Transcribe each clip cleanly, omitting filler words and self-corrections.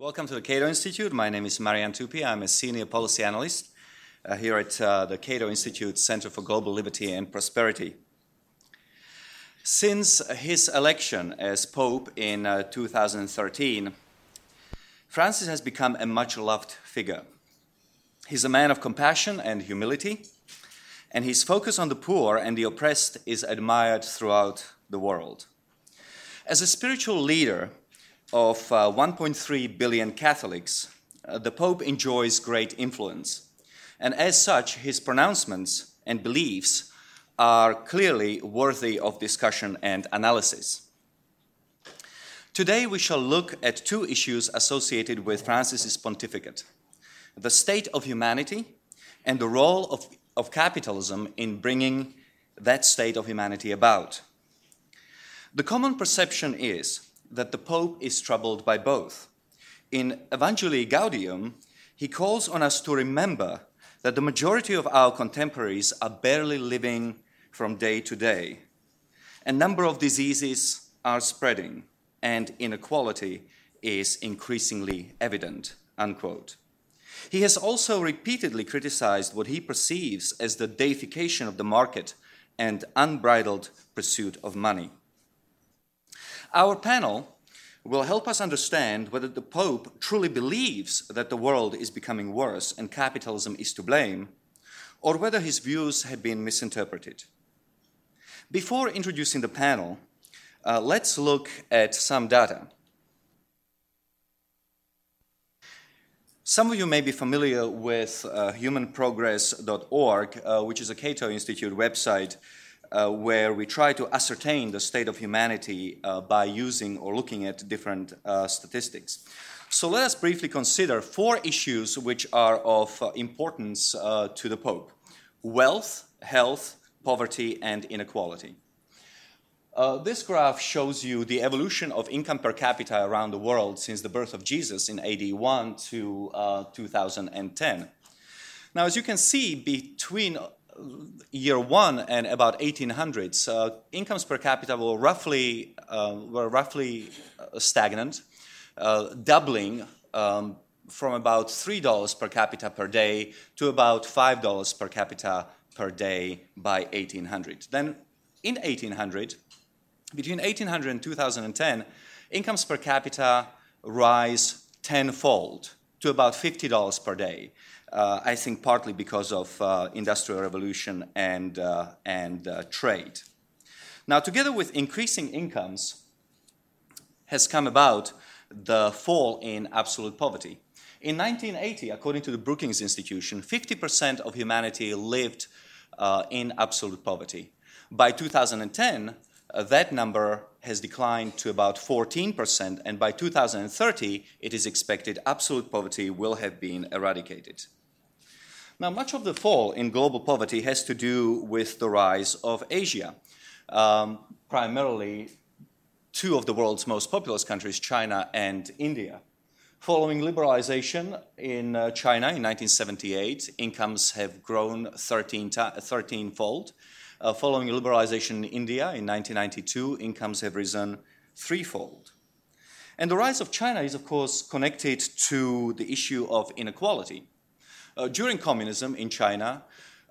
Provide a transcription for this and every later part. Welcome to the Cato Institute. My name is Marian Tupi. I'm a senior policy analyst here at the Cato Institute Center for Global Liberty and Prosperity. Since his election as Pope in 2013, Francis has become a much-loved figure. He's a man of compassion and humility, and his focus on the poor and the oppressed is admired throughout the world. As a spiritual leader of 1.3 billion Catholics, the Pope enjoys great influence. And as such, his pronouncements and beliefs are clearly worthy of discussion and analysis. Today, we shall look at two issues associated with Francis's pontificate: the state of humanity and the role of capitalism in bringing that state of humanity about. The common perception is that the Pope is troubled by both. In Evangelii Gaudium, he calls on us to remember that the majority of our contemporaries are barely living from day to day. A number of diseases are spreading, and inequality is increasingly evident, unquote. He has also repeatedly criticized what he perceives as the deification of the market and unbridled pursuit of money. Our panel will help us understand whether the Pope truly believes that the world is becoming worse and capitalism is to blame, or whether his views have been misinterpreted. Before introducing the panel, let's look at some data. Some of you may be familiar with humanprogress.org, which is a Cato Institute website where we try to ascertain the state of humanity by using or looking at different statistics. So let us briefly consider four issues which are of importance to the Pope: wealth, health, poverty, and inequality. This graph shows you the evolution of income per capita around the world since the birth of Jesus in AD 1 to 2010. Now, as you can see, between year 1 and about 1800s, incomes per capita were roughly stagnant, doubling from about $3 per capita per day to about $5 per capita per day by 1800. Then in 1800, between 1800 and 2010, incomes per capita rise tenfold to about $50 per day. I think partly because of industrial revolution and trade. Now, together with increasing incomes has come about the fall in absolute poverty. In 1980, according to the Brookings Institution, 50% of humanity lived in absolute poverty. By 2010, that number has declined to about 14%, and by 2030, it is expected absolute poverty will have been eradicated. Now, much of the fall in global poverty has to do with the rise of Asia, primarily two of the world's most populous countries, China and India. Following liberalization in China in 1978, incomes have grown 13-fold. Following liberalization in India in 1992, incomes have risen threefold. And the rise of China is, of course, connected to the issue of inequality. During communism in China,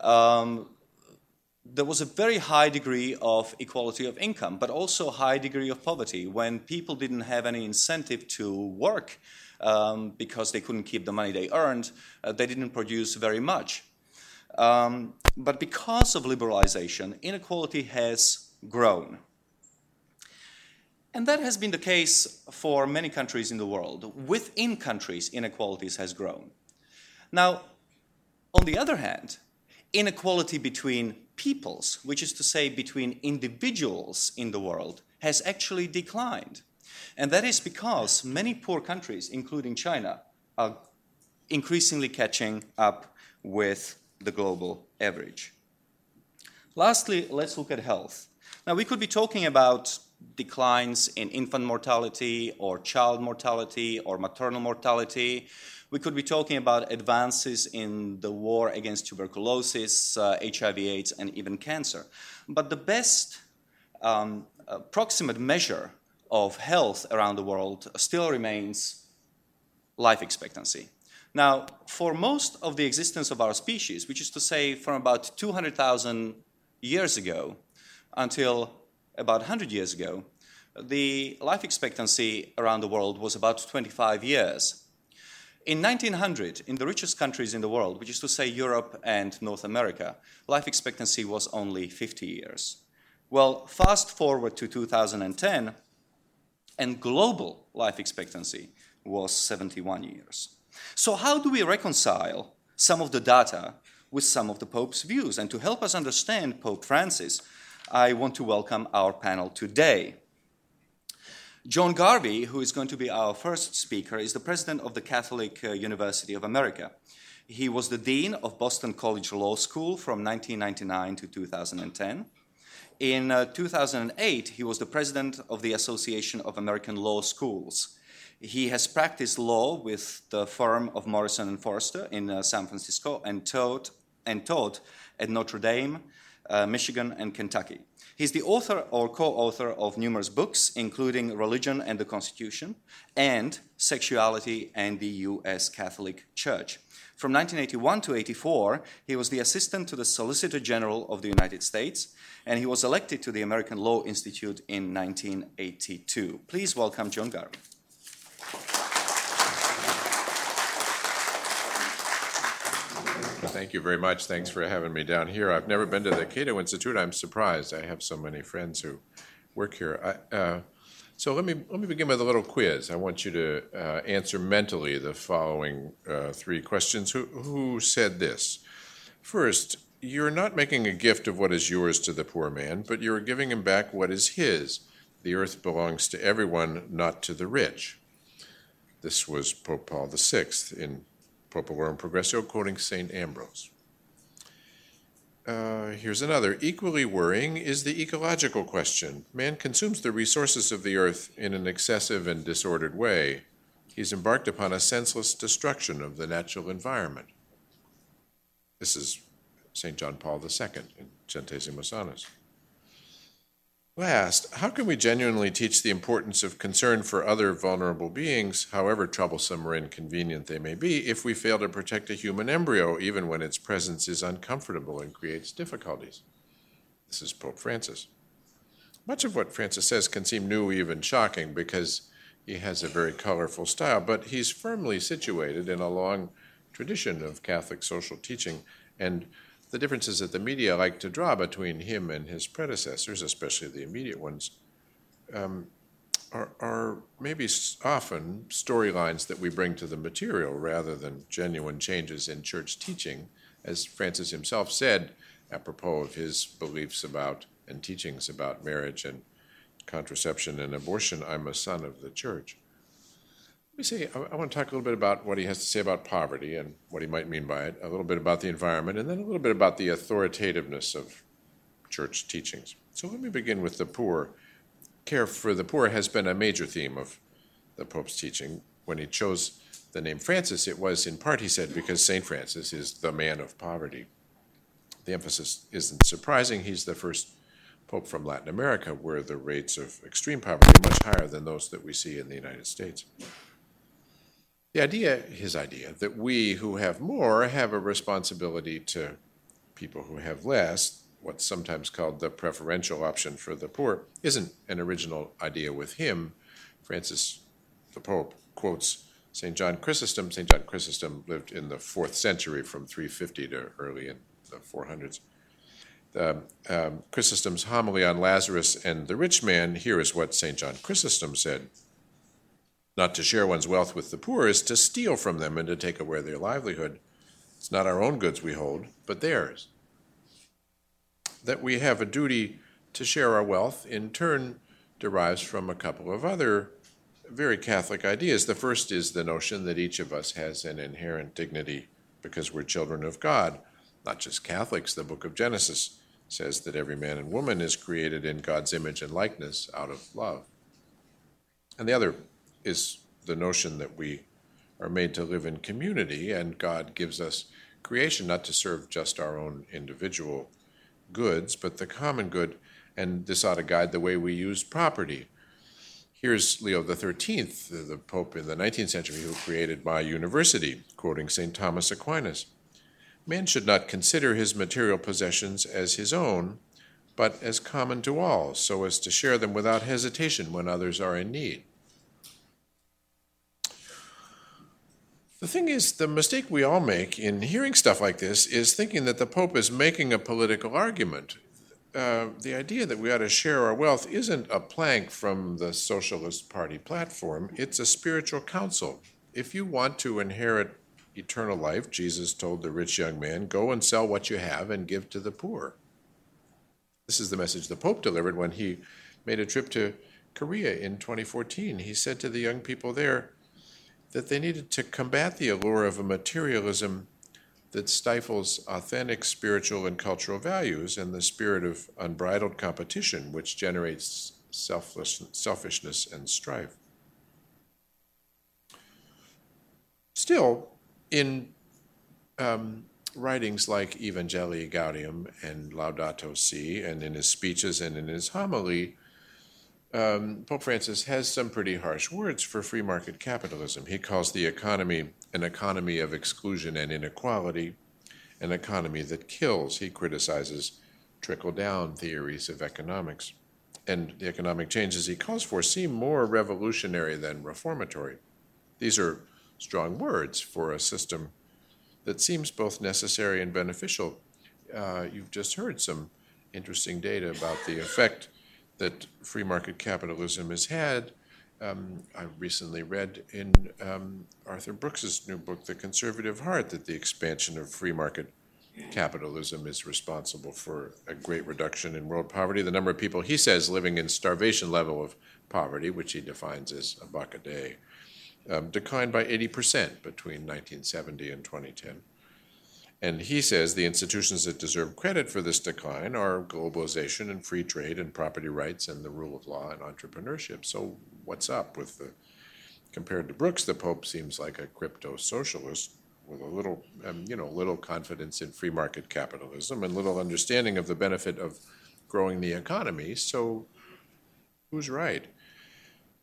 there was a very high degree of equality of income, but also a high degree of poverty when people didn't have any incentive to work because they couldn't keep the money they earned. They didn't produce very much. But because of liberalization, inequality has grown. And that has been the case for many countries in the world. Within countries, inequalities has grown. Now, on the other hand, inequality between peoples, which is to say between individuals in the world, has actually declined. And that is because many poor countries, including China, are increasingly catching up with the global average. Lastly, let's look at health. Now, we could be talking about declines in infant mortality or child mortality or maternal mortality. We could be talking about advances in the war against tuberculosis, HIV/AIDS, and even cancer. But the best approximate measure of health around the world still remains life expectancy. Now, for most of the existence of our species, which is to say from about 200,000 years ago until about 100 years ago, the life expectancy around the world was about 25 years. In 1900, in the richest countries in the world, which is to say Europe and North America, life expectancy was only 50 years. Well, fast forward to 2010, and global life expectancy was 71 years. So how do we reconcile some of the data with some of the Pope's views? And to help us understand Pope Francis, I want to welcome our panel today. John Garvey, who is going to be our first speaker, is the president of the Catholic University of America. He was the dean of Boston College Law School from 1999 to 2010. In 2008, he was the president of the Association of American Law Schools. He has practiced law with the firm of Morrison & Forster in San Francisco and taught at Notre Dame, Michigan, and Kentucky. He's the author or co-author of numerous books, including Religion and the Constitution and Sexuality and the U.S. Catholic Church. From 1981 to 84, he was the assistant to the Solicitor General of the United States, and he was elected to the American Law Institute in 1982. Please welcome John Garvey. Thank you very much. Thanks for having me down here. I've never been to the Cato Institute. I'm surprised. I have so many friends who work here. So let me begin with a little quiz. I want you to answer mentally the following three questions. Who said this? First, you're not making a gift of what is yours to the poor man, but you're giving him back what is his. The earth belongs to everyone, not to the rich. This was Pope Paul VI in Populorum progressio, quoting St. Ambrose. Here's another. Equally worrying is the ecological question. Man consumes the resources of the earth in an excessive and disordered way. He's embarked upon a senseless destruction of the natural environment. This is St. John Paul II in Centesimus Annus. Last, how can we genuinely teach the importance of concern for other vulnerable beings, however troublesome or inconvenient they may be, if we fail to protect a human embryo, even when its presence is uncomfortable and creates difficulties? This is Pope Francis. Much of what Francis says can seem new, even shocking, because he has a very colorful style, but he's firmly situated in a long tradition of Catholic social teaching, and the differences that the media like to draw between him and his predecessors, especially the immediate ones, are maybe often storylines that we bring to the material rather than genuine changes in church teaching, as Francis himself said, apropos of his beliefs about and teachings about marriage and contraception and abortion, I'm a son of the church. Let me say, I want to talk a little bit about what he has to say about poverty and what he might mean by it, a little bit about the environment, and then a little bit about the authoritativeness of church teachings. So let me begin with the poor. Care for the poor has been a major theme of the Pope's teaching. When he chose the name Francis, it was in part, he said, because St. Francis is the man of poverty. The emphasis isn't surprising. He's the first Pope from Latin America where the rates of extreme poverty are much higher than those that we see in the United States. The idea, his idea, that we who have more have a responsibility to people who have less, what's sometimes called the preferential option for the poor, isn't an original idea with him. Francis, the Pope, quotes St. John Chrysostom. St. John Chrysostom lived in the 4th century from 350 to early in the 400s. Chrysostom's homily on Lazarus and the rich man, here is what St. John Chrysostom said. Not to share one's wealth with the poor is to steal from them and to take away their livelihood. It's not our own goods we hold, but theirs. That we have a duty to share our wealth, in turn, derives from a couple of other very Catholic ideas. The first is the notion that each of us has an inherent dignity because we're children of God, not just Catholics. The book of Genesis says that every man and woman is created in God's image and likeness out of love. And the other is the notion that we are made to live in community, and God gives us creation not to serve just our own individual goods, but the common good, and this ought to guide the way we use property. Here's Leo XIII, the Pope in the 19th century who created my university, quoting St. Thomas Aquinas. Man should not consider his material possessions as his own, but as common to all, so as to share them without hesitation when others are in need. The thing is, the mistake we all make in hearing stuff like this is thinking that the Pope is making a political argument. The idea that we ought to share our wealth isn't a plank from the Socialist Party platform. It's a spiritual counsel. If you want to inherit eternal life, Jesus told the rich young man, go and sell what you have and give to the poor. This is the message the Pope delivered when he made a trip to Korea in 2014. He said to the young people there that they needed to combat the allure of a materialism that stifles authentic spiritual and cultural values and the spirit of unbridled competition, which generates selfishness and strife. Still, in writings like Evangelii Gaudium and Laudato Si, and in his speeches and in his homily, Pope Francis has some pretty harsh words for free market capitalism. He calls the economy an economy of exclusion and inequality, an economy that kills. He criticizes trickle-down theories of economics. And the economic changes he calls for seem more revolutionary than reformatory. These are strong words for a system that seems both necessary and beneficial. You've just heard some interesting data about the effect that free market capitalism has had. I recently read in Arthur Brooks's new book, The Conservative Heart, that the expansion of free market capitalism is responsible for a great reduction in world poverty. The number of people, he says, living in starvation level of poverty, which he defines as $1 a day, declined by 80% between 1970 and 2010. And he says the institutions that deserve credit for this decline are globalization and free trade and property rights and the rule of law and entrepreneurship. So what's up with the, compared to Brooks, the Pope seems like a crypto-socialist with a little, little confidence in free market capitalism and little understanding of the benefit of growing the economy. So who's right?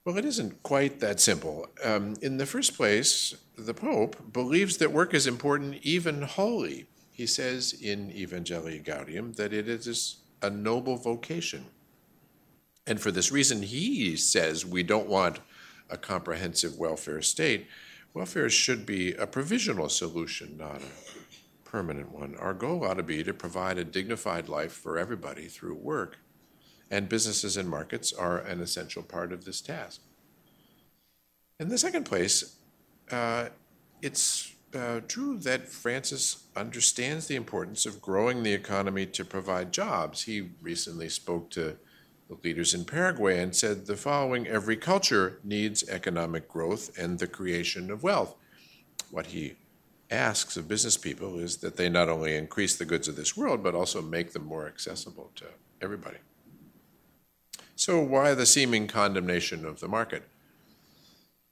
Well, it isn't quite that simple. In the first place, the Pope believes that work is important, even holy. He says in Evangelii Gaudium that it is a noble vocation. And for this reason, he says we don't want a comprehensive welfare state. Welfare should be a provisional solution, not a permanent one. Our goal ought to be to provide a dignified life for everybody through work. And businesses and markets are an essential part of this task. In the second place, it's true that Francis understands the importance of growing the economy to provide jobs. He recently spoke to the leaders in Paraguay and said the following: every culture needs economic growth and the creation of wealth. What he asks of business people is that they not only increase the goods of this world, but also make them more accessible to everybody. So why the seeming condemnation of the market?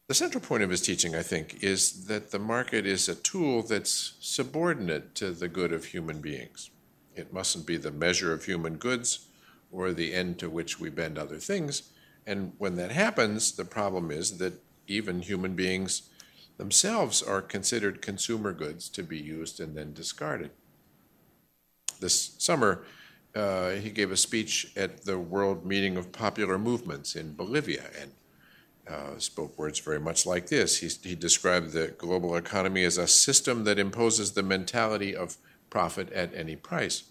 The central point of his teaching, I think, is that the market is a tool that's subordinate to the good of human beings. It mustn't be the measure of human goods or the end to which we bend other things. And when that happens, the problem is that even human beings themselves are considered consumer goods to be used and then discarded. This summer, he gave a speech at the World Meeting of Popular Movements in Bolivia and spoke words very much like this. He described the global economy as a system that imposes the mentality of profit at any price.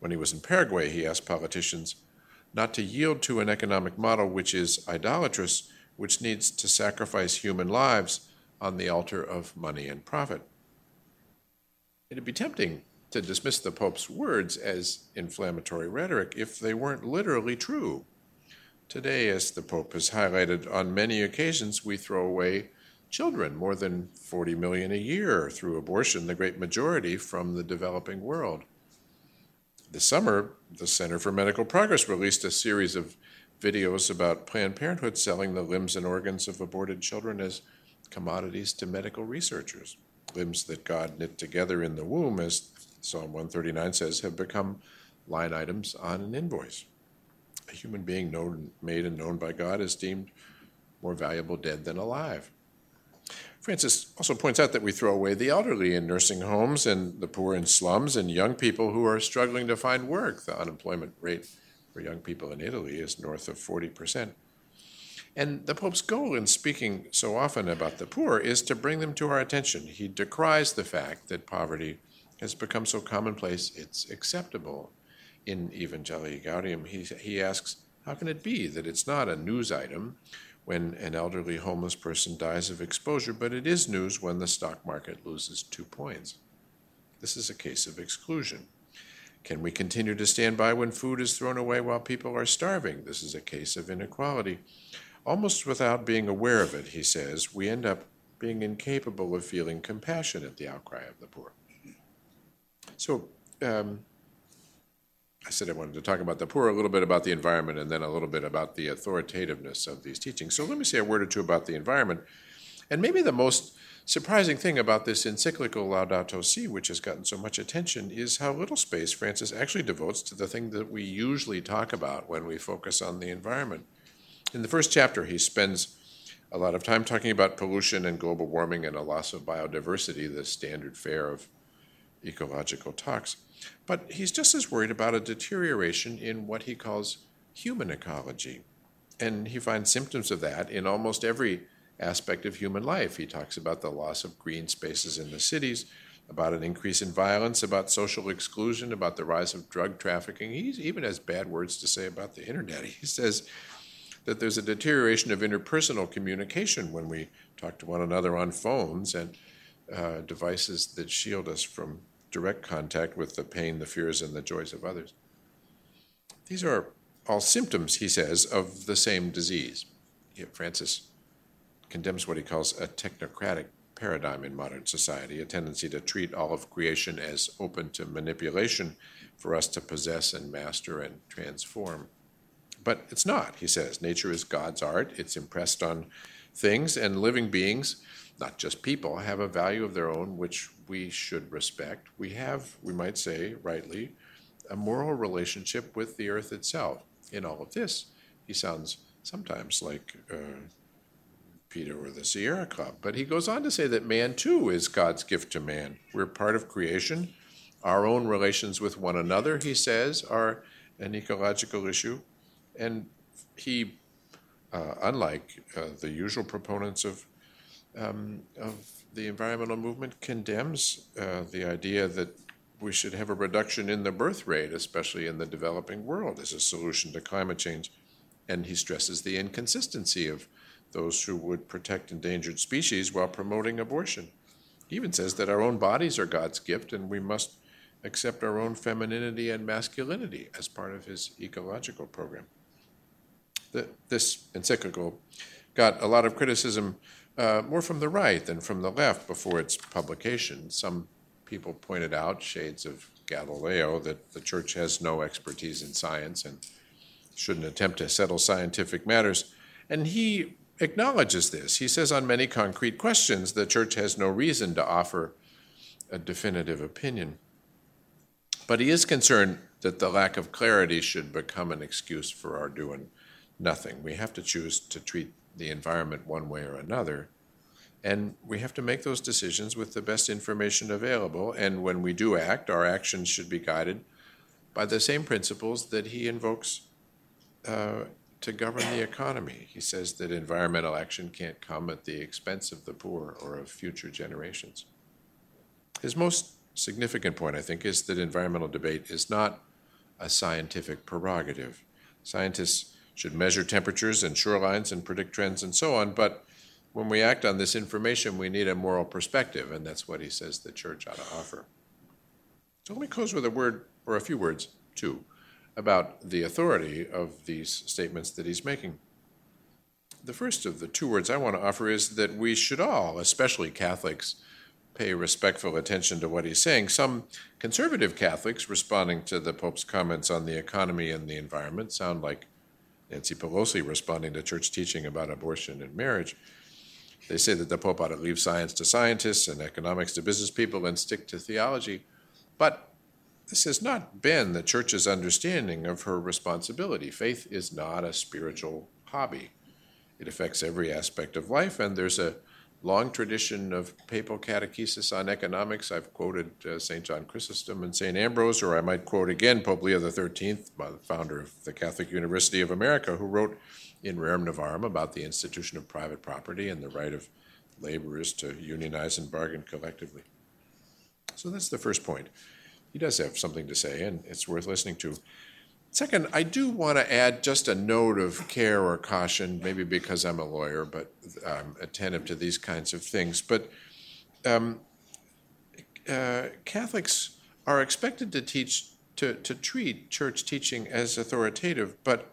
When he was in Paraguay, he asked politicians not to yield to an economic model which is idolatrous, which needs to sacrifice human lives on the altar of money and profit. It'd be tempting to dismiss the Pope's words as inflammatory rhetoric if they weren't literally true. Today, as the Pope has highlighted on many occasions, we throw away children, more than 40 million a year through abortion, the great majority from the developing world. This summer, the Center for Medical Progress released a series of videos about Planned Parenthood selling the limbs and organs of aborted children as commodities to medical researchers, limbs that God knit together in the womb, as Psalm 139 says, have become line items on an invoice. A human being made and known by God is deemed more valuable dead than alive. Francis also points out that we throw away the elderly in nursing homes and the poor in slums and young people who are struggling to find work. The unemployment rate for young people in Italy is north of 40%. And the Pope's goal in speaking so often about the poor is to bring them to our attention. He decries the fact that poverty has become so commonplace it's acceptable. In Evangelii Gaudium, he asks, how can it be that it's not a news item when an elderly homeless person dies of exposure, but it is news when the stock market loses 2 points. This is a case of exclusion. Can we continue to stand by when food is thrown away while people are starving? This is a case of inequality. Almost without being aware of it, he says, we end up being incapable of feeling compassion at the outcry of the poor. So I said I wanted to talk about the poor, a little bit about the environment, and then a little bit about the authoritativeness of these teachings. So let me say a word or two about the environment. And maybe the most surprising thing about this encyclical Laudato Si, which has gotten so much attention, is how little space Francis actually devotes to the thing that we usually talk about when we focus on the environment. In the first chapter, he spends a lot of time talking about pollution and global warming and a loss of biodiversity, the standard fare of ecological talks. But he's just as worried about a deterioration in what he calls human ecology. And he finds symptoms of that in almost every aspect of human life. He talks about the loss of green spaces in the cities, about an increase in violence, about social exclusion, about the rise of drug trafficking. He even has bad words to say about the internet. He says that there's a deterioration of interpersonal communication when we talk to one another on phones and devices that shield us from direct contact with the pain, the fears, and the joys of others. These are all symptoms, he says, of the same disease. Yet Francis condemns what he calls a technocratic paradigm in modern society, a tendency to treat all of creation as open to manipulation for us to possess and master and transform. But it's not, he says. Nature is God's art. It's impressed on things, and living beings, not just people, have a value of their own which we should respect. We have, we might say rightly, a moral relationship with the earth itself. In all of this, he sounds sometimes like Peter or the Sierra Club, but he goes on to say that man too is God's gift to man. We're part of creation. Our own relations with one another, he says, are an ecological issue, and he, unlike the usual proponents of the environmental movement, condemns the idea that we should have a reduction in the birth rate, especially in the developing world, as a solution to climate change. And he stresses the inconsistency of those who would protect endangered species while promoting abortion. He even says that our own bodies are God's gift, and we must accept our own femininity and masculinity as part of his ecological program. This encyclical got a lot of criticism, more from the right than from the left before its publication. Some people pointed out, shades of Galileo, that the Church has no expertise in science and shouldn't attempt to settle scientific matters. And he acknowledges this. He says on many concrete questions, the Church has no reason to offer a definitive opinion. But he is concerned that the lack of clarity should become an excuse for our doing nothing. We have to choose to treat the environment one way or another, and we have to make those decisions with the best information available, and when we do act, our actions should be guided by the same principles that he invokes to govern the economy. He says that environmental action can't come at the expense of the poor or of future generations. His most significant point, I think, is that environmental debate is not a scientific prerogative. Scientists should measure temperatures and shorelines and predict trends and so on, but when we act on this information, we need a moral perspective, and that's what he says the Church ought to offer. So let me close with a word, or a few words, too, about the authority of these statements that he's making. The first of the two words I want to offer is that we should all, especially Catholics, pay respectful attention to what he's saying. Some conservative Catholics responding to the Pope's comments on the economy and the environment sound like Nancy Pelosi responding to church teaching about abortion and marriage. They say that the Pope ought to leave science to scientists and economics to business people and stick to theology. But this has not been the Church's understanding of her responsibility. Faith is not a spiritual hobby. It affects every aspect of life, and there's a long tradition of papal catechesis on economics. I've quoted St. John Chrysostom and St. Ambrose, or I might quote again Pope Leo XIII, the founder of the Catholic University of America, who wrote in Rerum Novarum about the institution of private property and the right of laborers to unionize and bargain collectively. So that's the first point. He does have something to say, and it's worth listening to. Second, I do want to add just a note of care or caution, maybe because I'm a lawyer, but I'm attentive to these kinds of things. But Catholics are expected to treat church teaching as authoritative, but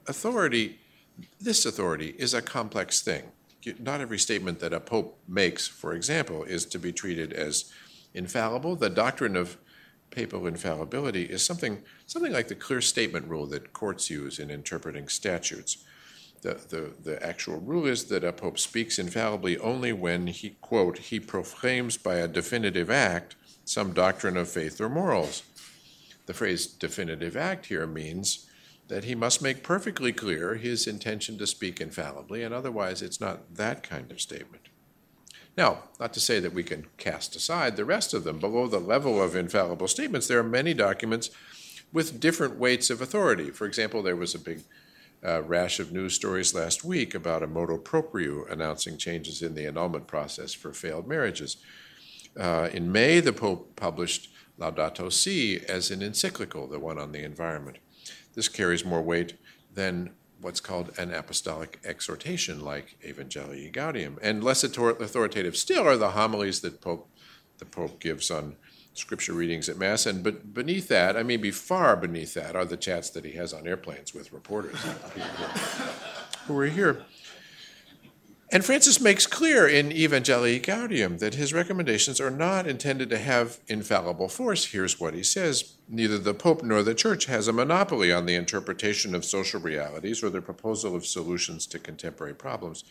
this authority is a complex thing. Not every statement that a pope makes, for example, is to be treated as infallible. The doctrine of papal infallibility is something like the clear statement rule that courts use in interpreting statutes. The actual rule is that a pope speaks infallibly only when he, quote, he proclaims by a definitive act some doctrine of faith or morals. The phrase definitive act here means that he must make perfectly clear his intention to speak infallibly, and otherwise it's not that kind of statement. Now, not to say that we can cast aside the rest of them. Below the level of infallible statements, there are many documents with different weights of authority. For example, there was a big rash of news stories last week about a motu proprio announcing changes in the annulment process for failed marriages. In May, the Pope published Laudato Si as an encyclical, the one on the environment. This carries more weight than what's called an apostolic exhortation like Evangelii Gaudium. And less authoritative still are the homilies that the Pope gives on scripture readings at Mass. And but beneath that, I mean, far beneath that, are the chats that he has on airplanes with reporters who are here. And Francis makes clear in Evangelii Gaudium that his recommendations are not intended to have infallible force. Here's what he says. Neither the Pope nor the Church has a monopoly on the interpretation of social realities or the proposal of solutions to contemporary problems.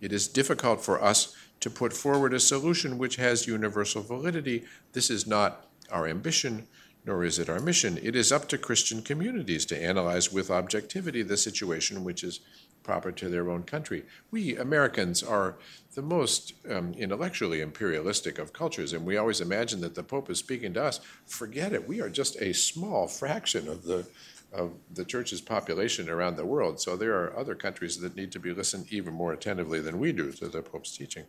It is difficult for us to put forward a solution which has universal validity. This is not our ambition, nor is it our mission. It is up to Christian communities to analyze with objectivity the situation which is proper to their own country. We Americans are the most intellectually imperialistic of cultures, and we always imagine that the Pope is speaking to us. Forget it. We are just a small fraction of the Church's population around the world, so there are other countries that need to be listened even more attentively than we do to the Pope's teaching.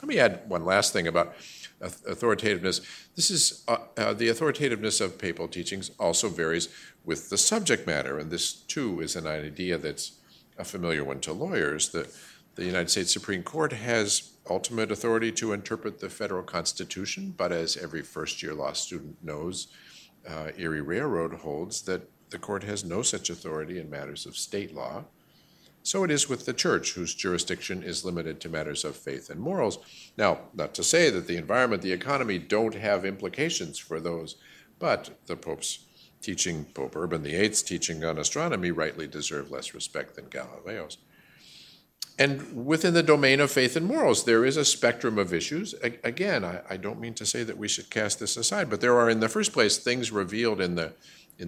Let me add one last thing about authoritativeness. This is the authoritativeness of papal teachings also varies with the subject matter, and this too is an idea that's a familiar one to lawyers. The United States Supreme Court has ultimate authority to interpret the federal Constitution, but as every first-year law student knows, Erie Railroad holds that the court has no such authority in matters of state law. So it is with the Church, whose jurisdiction is limited to matters of faith and morals. Now, not to say that the environment, the economy don't have implications for those, but the Pope's teaching, Pope Urban VIII's teaching on astronomy, rightly deserve less respect than Galileo's. And within the domain of faith and morals, there is a spectrum of issues. Again, I don't mean to say that we should cast this aside, but there are, in the first place, things revealed in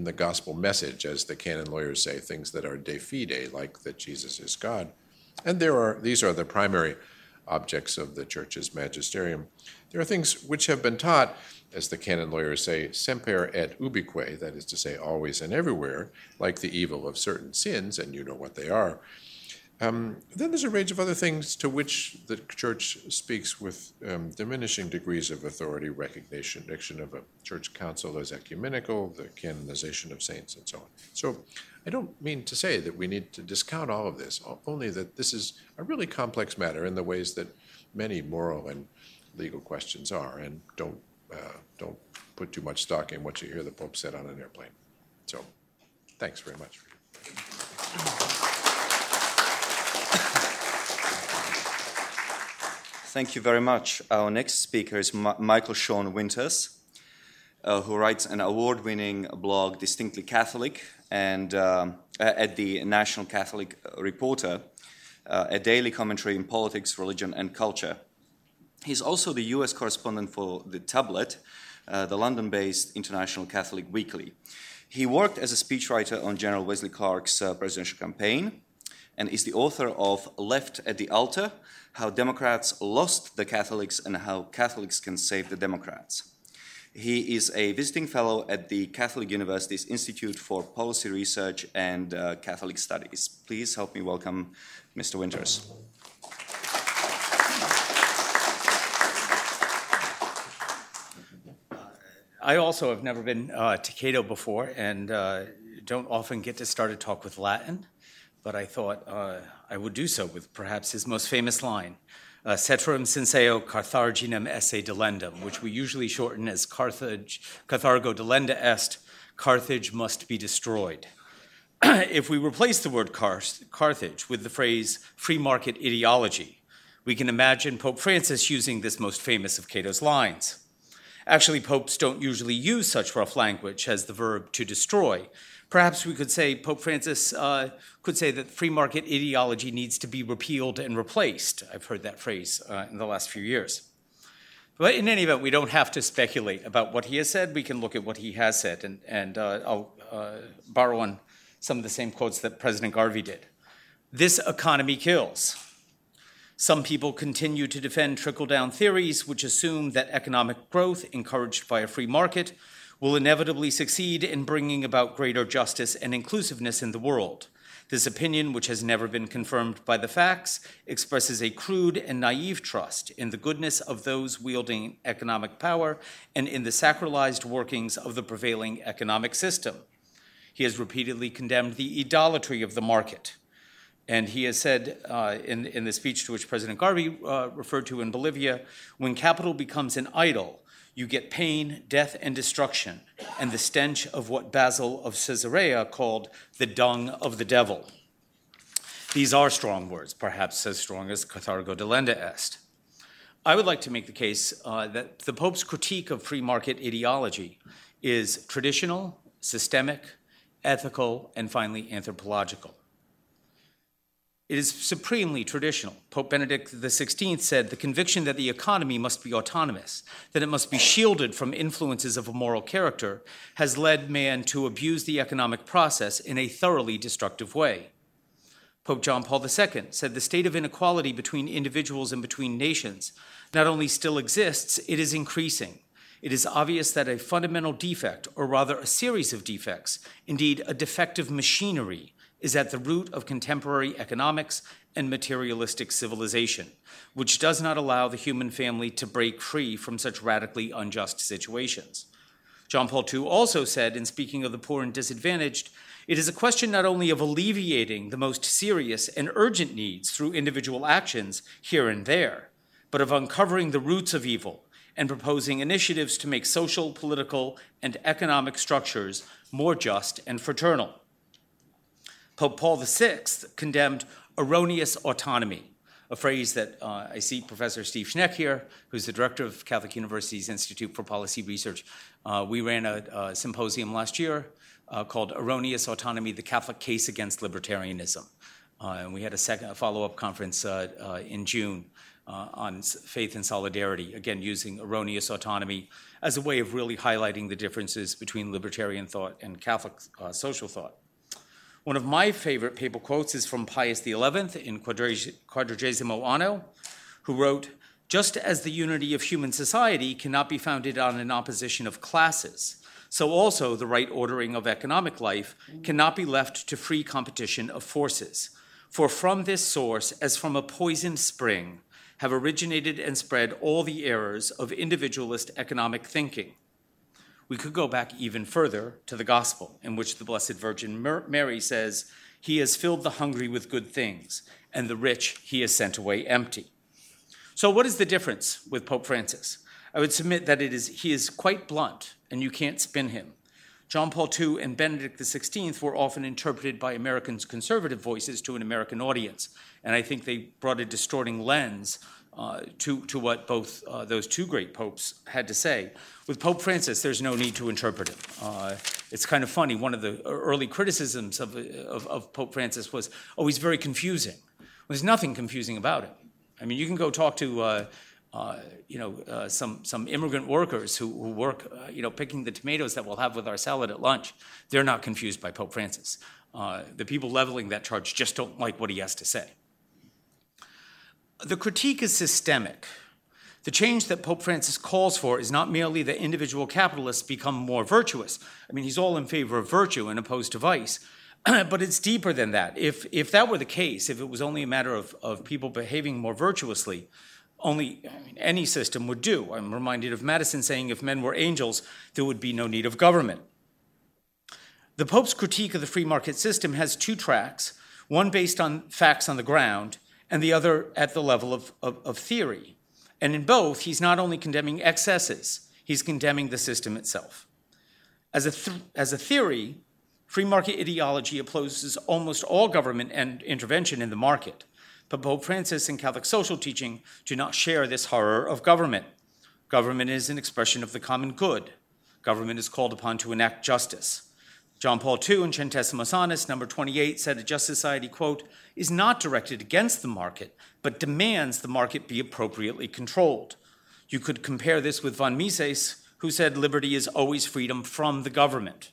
the gospel message, as the canon lawyers say, things that are de fide, like that Jesus is God. And these are the primary objects of the Church's magisterium. There are things which have been taught, as the canon lawyers say, semper et ubique, that is to say, always and everywhere, like the evil of certain sins, and you know what they are. Then there's a range of other things to which the Church speaks with diminishing degrees of authority, recognition of a church council as ecumenical, the canonization of saints, and so on. So I don't mean to say that we need to discount all of this, only that this is a really complex matter in the ways that many moral and legal questions are, and don't put too much stock in what you hear the Pope said on an airplane. So thanks very much. Thank you very much. Our next speaker is Michael Sean Winters, who writes an award-winning blog, Distinctly Catholic, and at the National Catholic Reporter, a daily commentary in politics, religion, and culture. He's also the U.S. correspondent for The Tablet, the London-based International Catholic Weekly. He worked as a speechwriter on General Wesley Clark's presidential campaign, and is the author of Left at the Altar, How Democrats Lost the Catholics and How Catholics Can Save the Democrats. He is a visiting fellow at the Catholic University's Institute for Policy Research and Catholic Studies. Please help me welcome Mr. Winters. I also have never been to Cato before and don't often get to start a talk with Latin, but I thought I would do so with perhaps his most famous line, Ceterum Censeo Carthaginem esse delendum, which we usually shorten as Carthage, Carthago delenda est, Carthage must be destroyed. If we replace the word Carthage with the phrase free market ideology, we can imagine Pope Francis using this most famous of Cato's lines. Actually, popes don't usually use such rough language as the verb to destroy. Perhaps we could say Pope Francis could say that free market ideology needs to be repealed and replaced. I've heard that phrase in the last few years. But in any event, we don't have to speculate about what he has said. We can look at what he has said, and I'll borrow on some of the same quotes that President Garvey did. This economy kills. Some people continue to defend trickle-down theories which assume that economic growth encouraged by a free market will inevitably succeed in bringing about greater justice and inclusiveness in the world. This opinion, which has never been confirmed by the facts, expresses a crude and naive trust in the goodness of those wielding economic power and in the sacralized workings of the prevailing economic system. He has repeatedly condemned the idolatry of the market. And he has said in the speech to which President Garvey referred to in Bolivia, when capital becomes an idol, you get pain, death, and destruction, and the stench of what Basil of Caesarea called the dung of the devil. These are strong words, perhaps as strong as Carthago delenda est. I would like to make the case that the Pope's critique of free market ideology is traditional, systemic, ethical, and finally anthropological. It is supremely traditional. Pope Benedict XVI said the conviction that the economy must be autonomous, that it must be shielded from influences of a moral character, has led man to abuse the economic process in a thoroughly destructive way. Pope John Paul II said the state of inequality between individuals and between nations not only still exists, it is increasing. It is obvious that a fundamental defect, or rather a series of defects, indeed a defective machinery, is at the root of contemporary economics and materialistic civilization, which does not allow the human family to break free from such radically unjust situations. John Paul II also said, in speaking of the poor and disadvantaged, it is a question not only of alleviating the most serious and urgent needs through individual actions here and there, but of uncovering the roots of evil and proposing initiatives to make social, political, and economic structures more just and fraternal. Pope Paul VI condemned erroneous autonomy, a phrase that I see Professor Steve Schneck here, who's the director of Catholic University's Institute for Policy Research. We ran a symposium last year called Erroneous Autonomy, the Catholic Case Against Libertarianism. And we had a follow-up conference in June on faith and solidarity, again, using erroneous autonomy as a way of really highlighting the differences between libertarian thought and Catholic social thought. One of my favorite papal quotes is from Pius XI in Quadragesimo Anno, who wrote, "Just as the unity of human society cannot be founded on an opposition of classes, so also the right ordering of economic life cannot be left to free competition of forces. For from this source, as from a poisoned spring, have originated and spread all the errors of individualist economic thinking." We could go back even further to the Gospel, in which the Blessed Virgin Mary says, "He has filled the hungry with good things, and the rich he has sent away empty." So what is the difference with Pope Francis? I would submit that he is quite blunt, and you can't spin him. John Paul II and Benedict XVI were often interpreted by American conservative voices to an American audience, and I think they brought a distorting lens to what both those two great popes had to say. With Pope Francis, there's no need to interpret him. It's kind of funny. One of the early criticisms of Pope Francis was, oh, he's very confusing. Well, there's nothing confusing about him. I mean, you can go talk to some immigrant workers who work picking the tomatoes that we'll have with our salad at lunch. They're not confused by Pope Francis. The people leveling that charge just don't like what he has to say. The critique is systemic. The change that Pope Francis calls for is not merely that individual capitalists become more virtuous. I mean, he's all in favor of virtue and opposed to vice. But it's deeper than that. If that were the case, if it was only a matter of people behaving more virtuously, any system would do. I'm reminded of Madison saying, if men were angels, there would be no need of government. The Pope's critique of the free market system has two tracks, one based on facts on the ground and the other at the level of theory. And in both, he's not only condemning excesses, he's condemning the system itself. As a theory, free market ideology opposes almost all government and intervention in the market. But Pope Francis and Catholic social teaching do not share this horror of government. Government is an expression of the common good. Government is called upon to enact justice. John Paul II in Centesimus Annus, number 28, said a just society, quote, is not directed against the market, but demands the market be appropriately controlled. You could compare this with von Mises, who said liberty is always freedom from the government.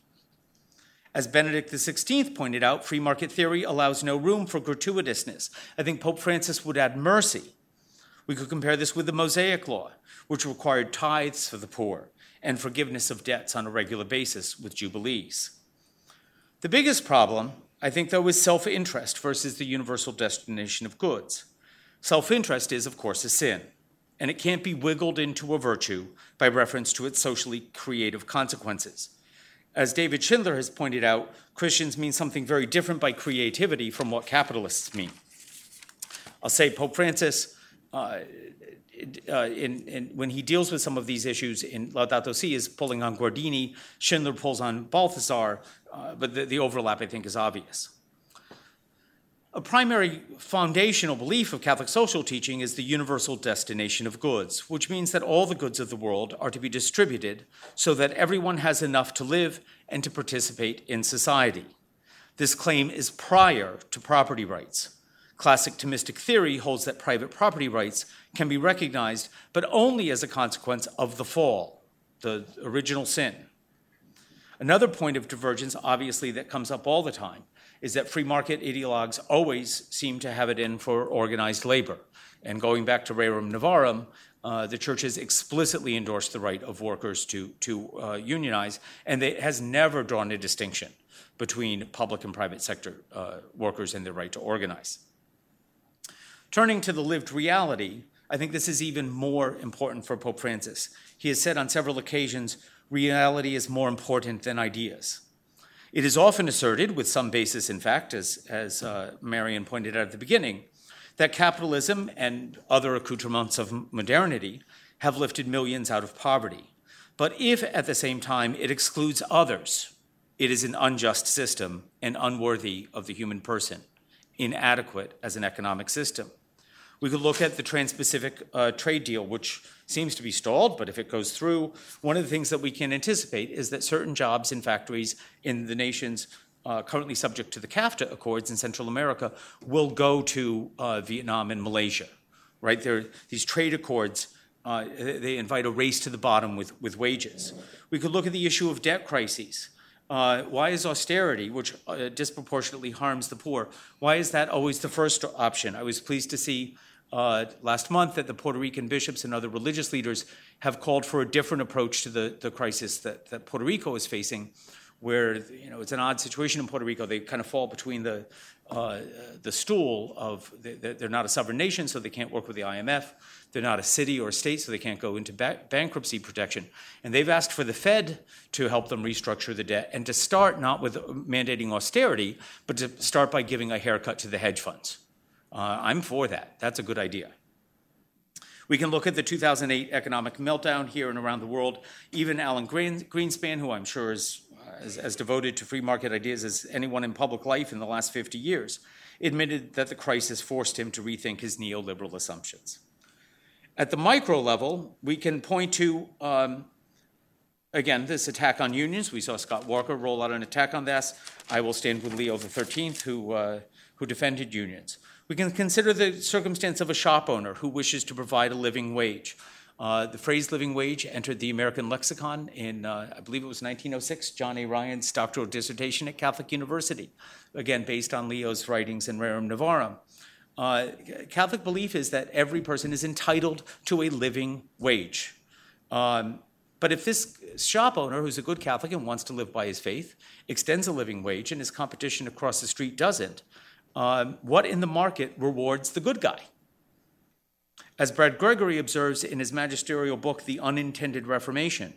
As Benedict XVI pointed out, free market theory allows no room for gratuitousness. I think Pope Francis would add mercy. We could compare this with the Mosaic Law, which required tithes for the poor and forgiveness of debts on a regular basis with jubilees. The biggest problem, I think, though, is self-interest versus the universal destination of goods. Self-interest is, of course, a sin, and it can't be wiggled into a virtue by reference to its socially creative consequences. As David Schindler has pointed out, Christians mean something very different by creativity from what capitalists mean. I'll say Pope Francis, when he deals with some of these issues in Laudato Si, is pulling on Guardini, Schindler pulls on Balthasar, but the overlap, I think, is obvious. A primary foundational belief of Catholic social teaching is the universal destination of goods, which means that all the goods of the world are to be distributed so that everyone has enough to live and to participate in society. This claim is prior to property rights. Classic Thomistic theory holds that private property rights can be recognized, but only as a consequence of the fall, the original sin. Another point of divergence, obviously, that comes up all the time is that free market ideologues always seem to have it in for organized labor. And going back to Rerum Novarum, the church has explicitly endorsed the right of workers to unionize, and it has never drawn a distinction between public and private sector workers and their right to organize. Turning to the lived reality, I think this is even more important for Pope Francis. He has said on several occasions, reality is more important than ideas. It is often asserted, with some basis in fact, as Marian pointed out at the beginning, that capitalism and other accoutrements of modernity have lifted millions out of poverty. But if at the same time it excludes others, it is an unjust system and unworthy of the human person, inadequate as an economic system. We could look at the Trans-Pacific trade deal, which seems to be stalled, but if it goes through, one of the things that we can anticipate is that certain jobs in factories in the nations currently subject to the CAFTA Accords in Central America will go to Vietnam and Malaysia, right? These trade accords, they invite a race to the bottom with wages. We could look at the issue of debt crises. Why is austerity, which disproportionately harms the poor, why is that always the first option? I was pleased to see last month that the Puerto Rican bishops and other religious leaders have called for a different approach to the crisis that Puerto Rico is facing, where it's an odd situation in Puerto Rico. They kind of fall between the stool of they're not a sovereign nation, so they can't work with the IMF. They're not a city or a state, so they can't go into bankruptcy protection. And they've asked for the Fed to help them restructure the debt and to start not with mandating austerity, but to start by giving a haircut to the hedge funds. I'm for that. That's a good idea. We can look at the 2008 economic meltdown here and around the world. Even Alan Greenspan, who I'm sure is as devoted to free market ideas as anyone in public life in the last 50 years, admitted that the crisis forced him to rethink his neoliberal assumptions. At the micro level, we can point to, again, this attack on unions. We saw Scott Walker roll out an attack on this. I will stand with Leo XIII, who defended unions. We can consider the circumstance of a shop owner who wishes to provide a living wage. The phrase living wage entered the American lexicon in, I believe it was 1906, John A. Ryan's doctoral dissertation at Catholic University, again, based on Leo's writings in Rerum Novarum. Catholic belief is that every person is entitled to a living wage. But if this shop owner, who's a good Catholic and wants to live by his faith, extends a living wage and his competition across the street doesn't, what in the market rewards the good guy? As Brad Gregory observes in his magisterial book, The Unintended Reformation,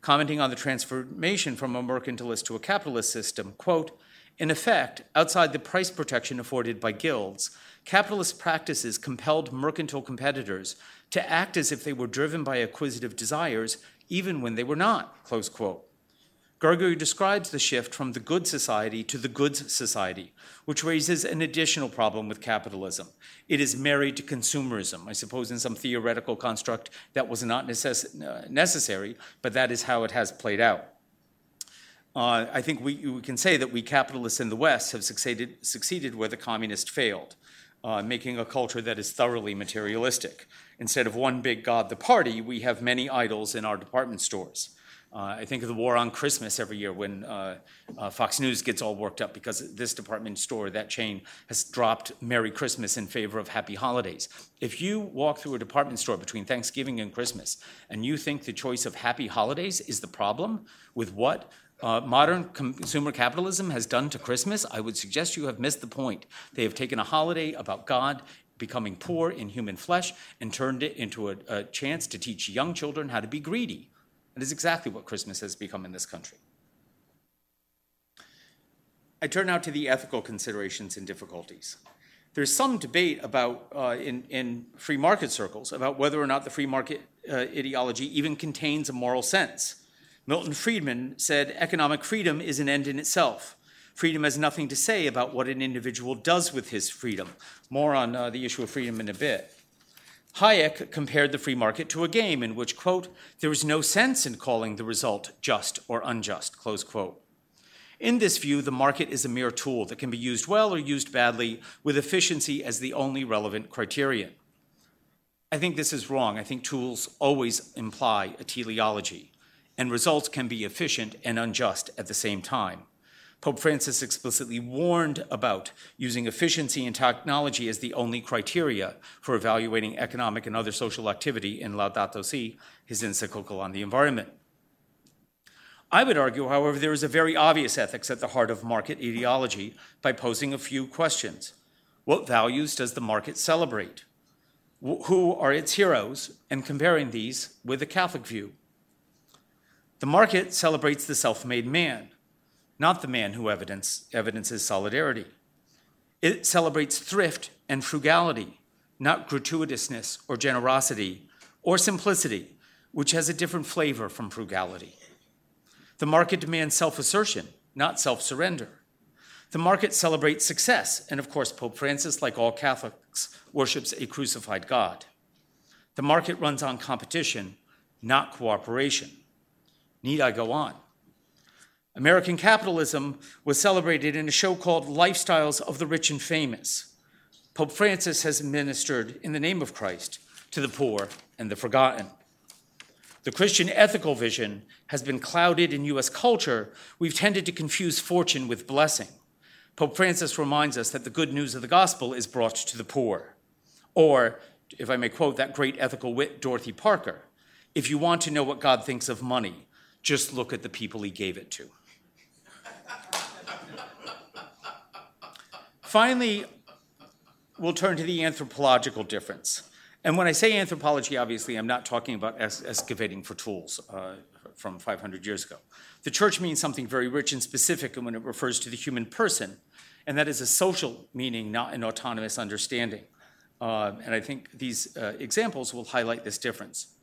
commenting on the transformation from a mercantilist to a capitalist system, quote, in effect, outside the price protection afforded by guilds, capitalist practices compelled mercantile competitors to act as if they were driven by acquisitive desires, even when they were not, close quote. Gregory describes the shift from the good society to the goods society, which raises an additional problem with capitalism. It is married to consumerism, I suppose in some theoretical construct that was not necessary, but that is how it has played out. I think we can say that we capitalists in the West have succeeded where the communists failed, making a culture that is thoroughly materialistic. Instead of one big God, the party, we have many idols in our department stores. I think of the war on Christmas every year when Fox News gets all worked up because this department store, that chain, has dropped Merry Christmas in favor of Happy Holidays. If you walk through a department store between Thanksgiving and Christmas and you think the choice of Happy Holidays is the problem with what modern consumer capitalism has done to Christmas, I would suggest you have missed the point. They have taken a holiday about God becoming poor in human flesh and turned it into a chance to teach young children how to be greedy. That is exactly what Christmas has become in this country. I turn now to the ethical considerations and difficulties. There's some debate about in free market circles about whether or not the free market ideology even contains a moral sense. Milton Friedman said, economic freedom is an end in itself. Freedom has nothing to say about what an individual does with his freedom. More on the issue of freedom in a bit. Hayek compared the free market to a game in which, quote, there is no sense in calling the result just or unjust, close quote. In this view, the market is a mere tool that can be used well or used badly with efficiency as the only relevant criterion. I think this is wrong. I think tools always imply a teleology, and results can be efficient and unjust at the same time. Pope Francis explicitly warned about using efficiency and technology as the only criteria for evaluating economic and other social activity in Laudato Si, his encyclical on the environment. I would argue, however, there is a very obvious ethics at the heart of market ideology by posing a few questions. What values does the market celebrate? Who are its heroes? And comparing these with the Catholic view. The market celebrates the self-made man, not the man who evidences solidarity. It celebrates thrift and frugality, not gratuitousness or generosity or simplicity, which has a different flavor from frugality. The market demands self-assertion, not self-surrender. The market celebrates success, and of course, Pope Francis, like all Catholics, worships a crucified God. The market runs on competition, not cooperation. Need I go on? American capitalism was celebrated in a show called Lifestyles of the Rich and Famous. Pope Francis has ministered in the name of Christ to the poor and the forgotten. The Christian ethical vision has been clouded in U.S. culture. We've tended to confuse fortune with blessing. Pope Francis reminds us that the good news of the gospel is brought to the poor. Or, if I may quote that great ethical wit, Dorothy Parker, if you want to know what God thinks of money, just look at the people he gave it to. Finally, we'll turn to the anthropological difference. And when I say anthropology, obviously, I'm not talking about excavating for tools from 500 years ago. The church means something very rich and specific when it refers to the human person, and that is a social meaning, not an autonomous understanding. And I think these examples will highlight this difference.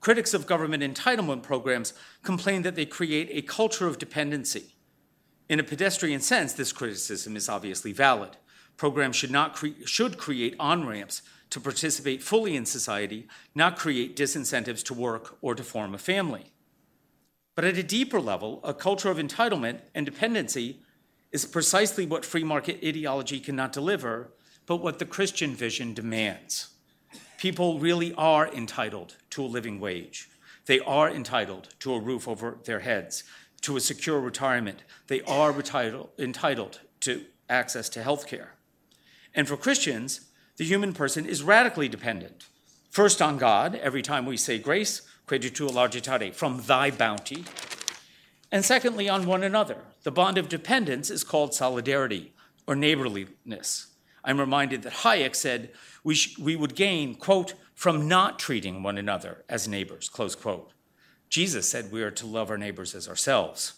Critics of government entitlement programs complain that they create a culture of dependency. In a pedestrian sense, this criticism is obviously valid. Programs should create on-ramps to participate fully in society, not create disincentives to work or to form a family. But at a deeper level, a culture of entitlement and dependency is precisely what free market ideology cannot deliver, but what the Christian vision demands. people really are entitled to a living wage. They are entitled to a roof over their heads, to a secure retirement. They are entitled to access to health care. And for Christians, the human person is radically dependent, first on God, every time we say grace, credetur largitare, from thy bounty, and secondly on one another. The bond of dependence is called solidarity or neighborliness. I'm reminded that Hayek said we would gain, quote, from not treating one another as neighbors, close quote. Jesus said we are to love our neighbors as ourselves.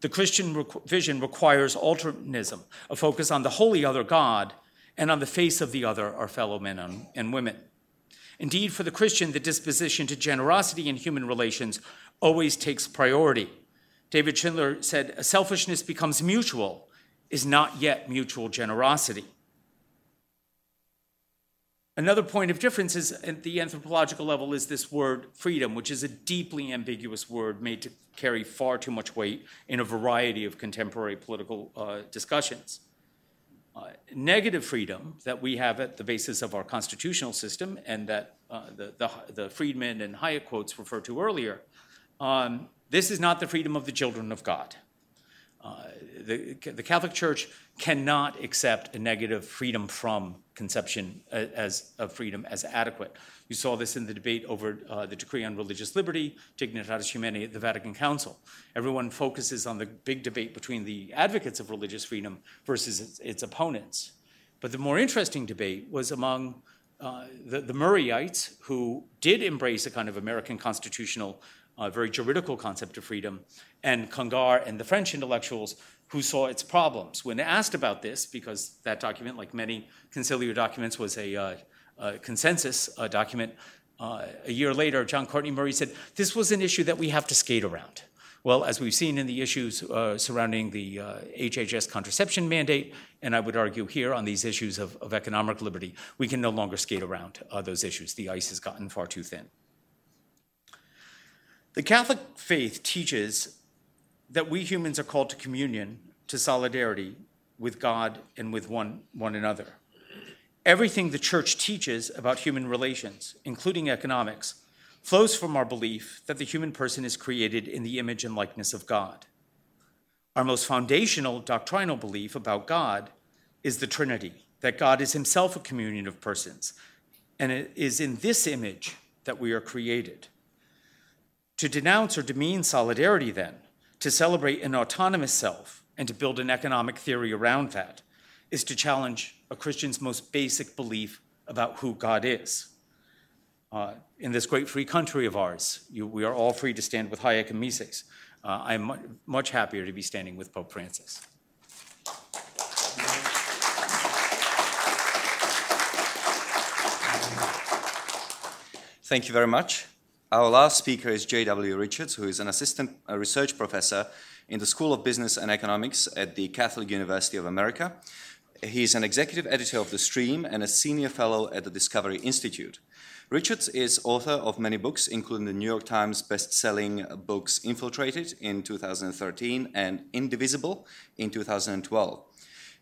The Christian vision requires altruism, a focus on the holy other God and on the face of the other, our fellow men and women. Indeed, for the Christian, the disposition to generosity in human relations always takes priority. David Schindler said, "A selfishness becomes mutual, is not yet mutual generosity." Another point of difference is at the anthropological level is this word freedom, which is a deeply ambiguous word made to carry far too much weight in a variety of contemporary political discussions. Negative freedom that we have at the basis of our constitutional system and that the Friedman and Hayek quotes referred to earlier, this is not the freedom of the children of God. The Catholic Church cannot accept a negative freedom from conception of freedom as adequate. You saw this in the debate over the Decree on Religious Liberty, Dignitatis Humanae at the Vatican Council. Everyone focuses on the big debate between the advocates of religious freedom versus its opponents. But the more interesting debate was among the Murrayites, who did embrace a kind of American constitutional, very juridical concept of freedom, and Congar and the French intellectuals who saw its problems. When asked about this, because that document, like many conciliar documents, was a consensus document, a year later, John Courtney Murray said, this was an issue that we have to skate around. Well, as we've seen in the issues surrounding the HHS contraception mandate, and I would argue here on these issues of economic liberty, we can no longer skate around those issues. The ice has gotten far too thin. The Catholic faith teaches that we humans are called to communion, to solidarity with God and with one another. Everything the Church teaches about human relations, including economics, flows from our belief that the human person is created in the image and likeness of God. Our most foundational doctrinal belief about God is the Trinity, that God is himself a communion of persons, and it is in this image that we are created. To denounce or demean solidarity, then, to celebrate an autonomous self and to build an economic theory around that is to challenge a Christian's most basic belief about who God is. In this great free country of ours, we are all free to stand with Hayek and Mises. I'm much happier to be standing with Pope Francis. Thank you very much. Our last speaker is J.W. Richards, who is an assistant research professor in the School of Business and Economics at the Catholic University of America. He is an executive editor of The Stream and a senior fellow at the Discovery Institute. Richards is author of many books, including the New York Times best-selling books Infiltrated in 2013 and Indivisible in 2012.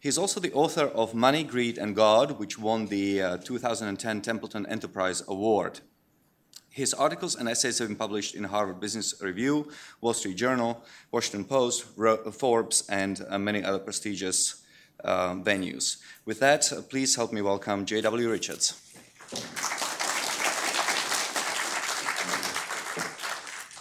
He's also the author of Money, Greed, and God, which won the 2010 Templeton Enterprise Award. His articles and essays have been published in Harvard Business Review, Wall Street Journal, Washington Post, Forbes, and many other prestigious venues. With that, please help me welcome J.W. Richards.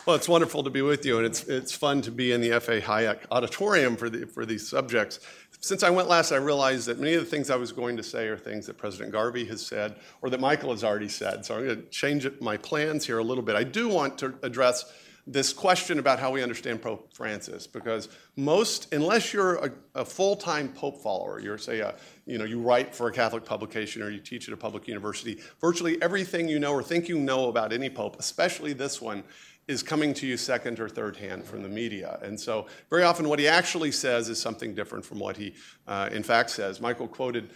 Well, it's wonderful to be with you, and it's fun to be in the F.A. Hayek auditorium for these subjects. Since I went last, I realized that many of the things I was going to say are things that President Garvey has said or that Michael has already said. So I'm going to change my plans here a little bit. I do want to address this question about how we understand Pope Francis, because most, unless you're a full-time Pope follower, you're, say, you write for a Catholic publication or you teach at a public university, virtually everything you know or think you know about any Pope, especially this one, is coming to you second or third hand from the media. And so very often what he actually says is something different from what he in fact says. Michael quoted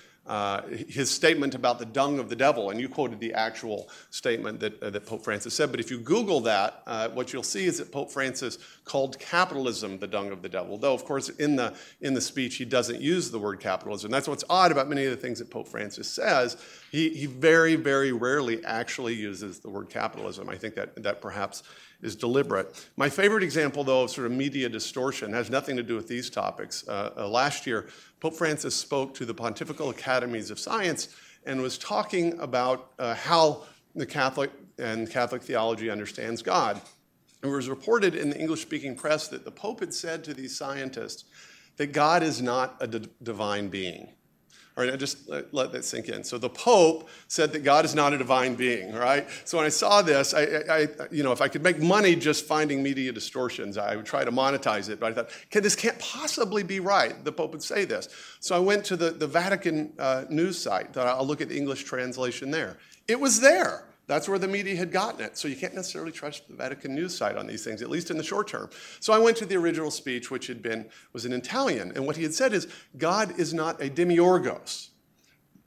his statement about the dung of the devil, and you quoted the actual statement that Pope Francis said, but if you Google that, what you'll see is that Pope Francis called capitalism the dung of the devil, though, of course, in the speech he doesn't use the word capitalism. That's what's odd about many of the things that Pope Francis says. He very, very rarely actually uses the word capitalism. I think that perhaps is deliberate. My favorite example, though, of sort of media distortion has nothing to do with these topics. Last year, Pope Francis spoke to the Pontifical Academies of Science and was talking about how the Catholic theology understands God. It was reported in the English-speaking press that the Pope had said to these scientists that God is not a divine being. All right, I just let that sink in. So the Pope said that God is not a divine being, right? So when I saw this, I you know, if I could make money just finding media distortions, I would try to monetize it. But I thought, this can't possibly be right. The Pope would say this. So I went to the Vatican news site. Thought I'll look at the English translation there. It was there. That's where the media had gotten it. So you can't necessarily trust the Vatican news site on these things, at least in the short term. So I went to the original speech, which was in Italian. And what he had said is, God is not a demiurgos.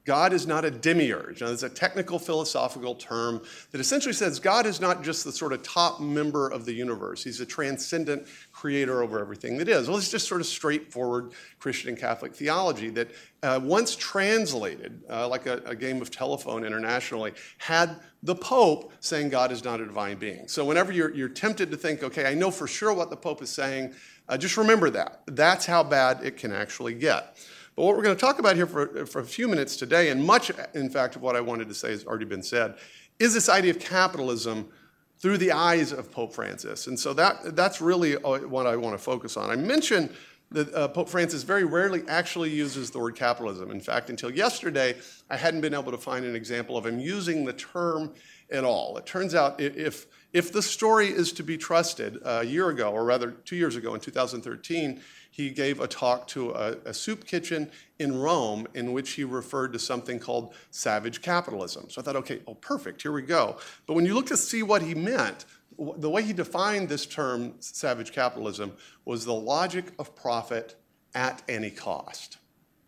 God is not a demiurge. Now, there's a technical philosophical term that essentially says God is not just the sort of top member of the universe. He's a transcendent creator over everything that is. Well, it's just sort of straightforward Christian and Catholic theology that once translated, like a game of telephone internationally, had the Pope saying God is not a divine being. So whenever you're tempted to think, okay, I know for sure what the Pope is saying, just remember that. That's how bad it can actually get. But what we're going to talk about here for a few minutes today, and much, in fact, of what I wanted to say has already been said, is this idea of capitalism through the eyes of Pope Francis. And so that's really what I want to focus on. I mentioned that Pope Francis very rarely actually uses the word capitalism. In fact, until yesterday, I hadn't been able to find an example of him using the term at all. It turns out if the story is to be trusted, a year ago, or rather 2 years ago in 2013, he gave a talk to a soup kitchen in Rome in which he referred to something called savage capitalism. So I thought, okay, oh, perfect, here we go. But when you look to see what he meant, the way he defined this term, savage capitalism, was the logic of profit at any cost.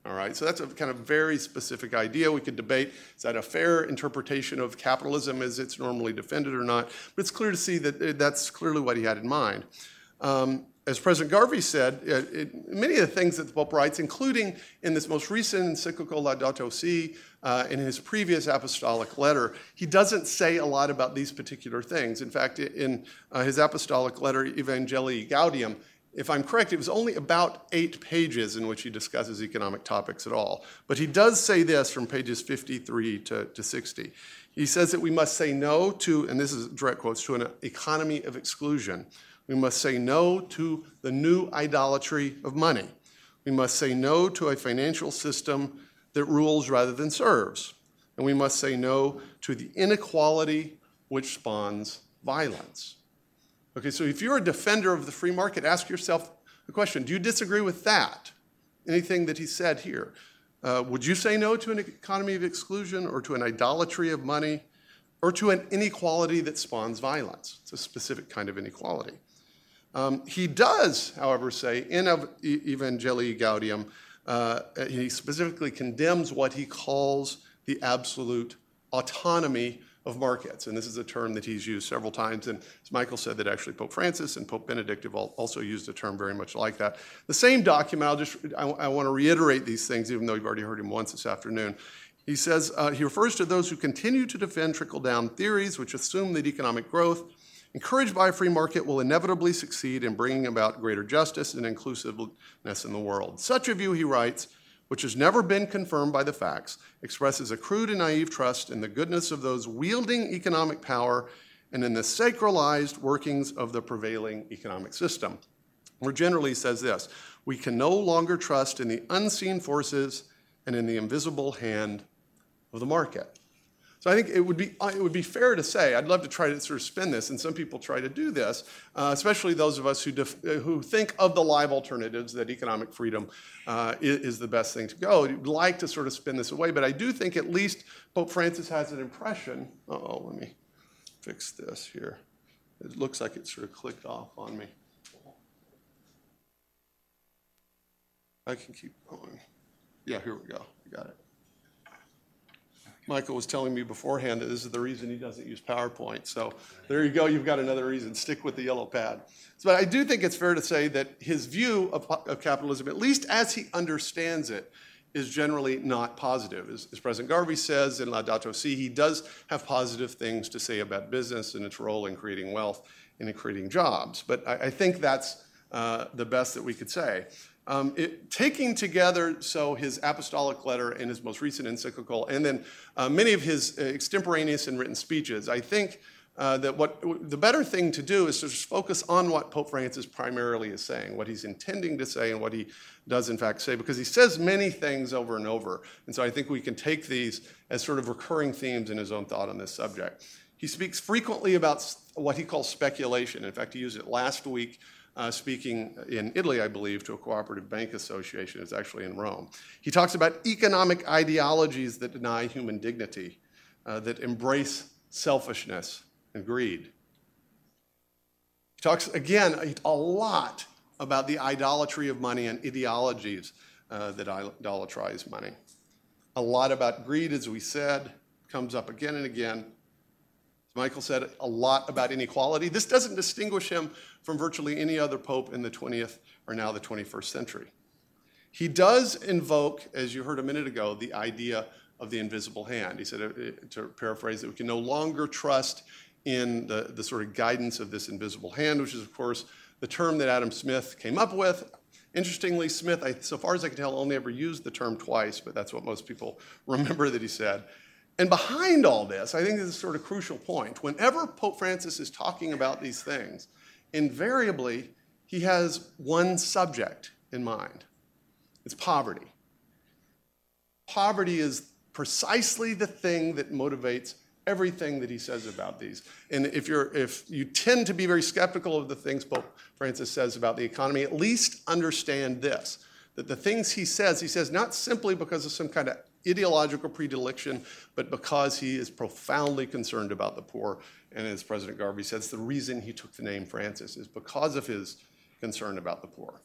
All right, so that's a kind of very specific idea. We could debate, is that a fair interpretation of capitalism as it's normally defended or not? But it's clear to see that that's clearly what he had in mind. As President Garvey said, many of the things that the Pope writes, including in this most recent encyclical Laudato Si, in his previous apostolic letter, he doesn't say a lot about these particular things. In fact, in his apostolic letter, Evangelii Gaudium, if I'm correct, it was only about 8 pages in which he discusses economic topics at all. But he does say this from pages 53 to 60. He says that we must say no to, and this is direct quotes, to an economy of exclusion. We must say no to the new idolatry of money. We must say no to a financial system that rules rather than serves. And we must say no to the inequality which spawns violence. Okay, so if you're a defender of the free market, ask yourself the question, do you disagree with that? Anything that he said here? Would you say no to an economy of exclusion or to an idolatry of money or to an inequality that spawns violence? It's a specific kind of inequality. He does, however, say in Evangelii Gaudium, he specifically condemns what he calls the absolute autonomy of markets. And this is a term that he's used several times. And as Michael said, that actually Pope Francis and Pope Benedict have also used a term very much like that. The same document, I want to reiterate these things, even though you've already heard him once this afternoon. He says, he refers to those who continue to defend trickle-down theories, which assume that economic growth encouraged by a free market will inevitably succeed in bringing about greater justice and inclusiveness in the world. Such a view, he writes, which has never been confirmed by the facts, expresses a crude and naive trust in the goodness of those wielding economic power and in the sacralized workings of the prevailing economic system. More generally, he says this, we can no longer trust in the unseen forces and in the invisible hand of the market. So I think it would be fair to say, I'd love to try to sort of spin this, and some people try to do this, especially those of us who think of the live alternatives that economic freedom is the best thing to go. I'd like to sort of spin this away, but I do think at least Pope Francis has an impression. Let me fix this here. It looks like it sort of clicked off on me. I can keep going. Yeah, here we go. You got it. Michael was telling me beforehand that this is the reason he doesn't use PowerPoint. So there you go. You've got another reason. Stick with the yellow pad. So, but I do think it's fair to say that his view of capitalism, at least as he understands it, is generally not positive. As President Garvey says in Laudato Si, he does have positive things to say about business and its role in creating wealth and in creating jobs. But I think that's the best that we could say. Taking together, so his apostolic letter and his most recent encyclical, and then many of his extemporaneous and written speeches, I think that the better thing to do is to just focus on what Pope Francis primarily is saying, what he's intending to say, and what he does in fact say, because he says many things over and over. And so I think we can take these as sort of recurring themes in his own thought on this subject. He speaks frequently about what he calls speculation. In fact, he used it last week. Speaking in Italy, I believe, to a cooperative bank association. It's actually in Rome. He talks about economic ideologies that deny human dignity, that embrace selfishness and greed. He talks, again, a lot about the idolatry of money and ideologies that idolatrize money. A lot about greed, as we said, comes up again and again. Michael said a lot about inequality. This doesn't distinguish him from virtually any other pope in the 20th or now the 21st century. He does invoke, as you heard a minute ago, the idea of the invisible hand. He said, to paraphrase, that we can no longer trust in the sort of guidance of this invisible hand, which is, of course, the term that Adam Smith came up with. Interestingly, Smith, so far as I can tell, only ever used the term twice, but that's what most people remember that he said. And behind all this, I think this is sort of crucial point. Whenever Pope Francis is talking about these things, invariably, he has one subject in mind. It's poverty. Poverty is precisely the thing that motivates everything that he says about these. And if you tend to be very skeptical of the things Pope Francis says about the economy, at least understand this, that the things he says not simply because of some kind of ideological predilection, but because he is profoundly concerned about the poor. And as President Garvey says, the reason he took the name Francis is because of his concern about the poor.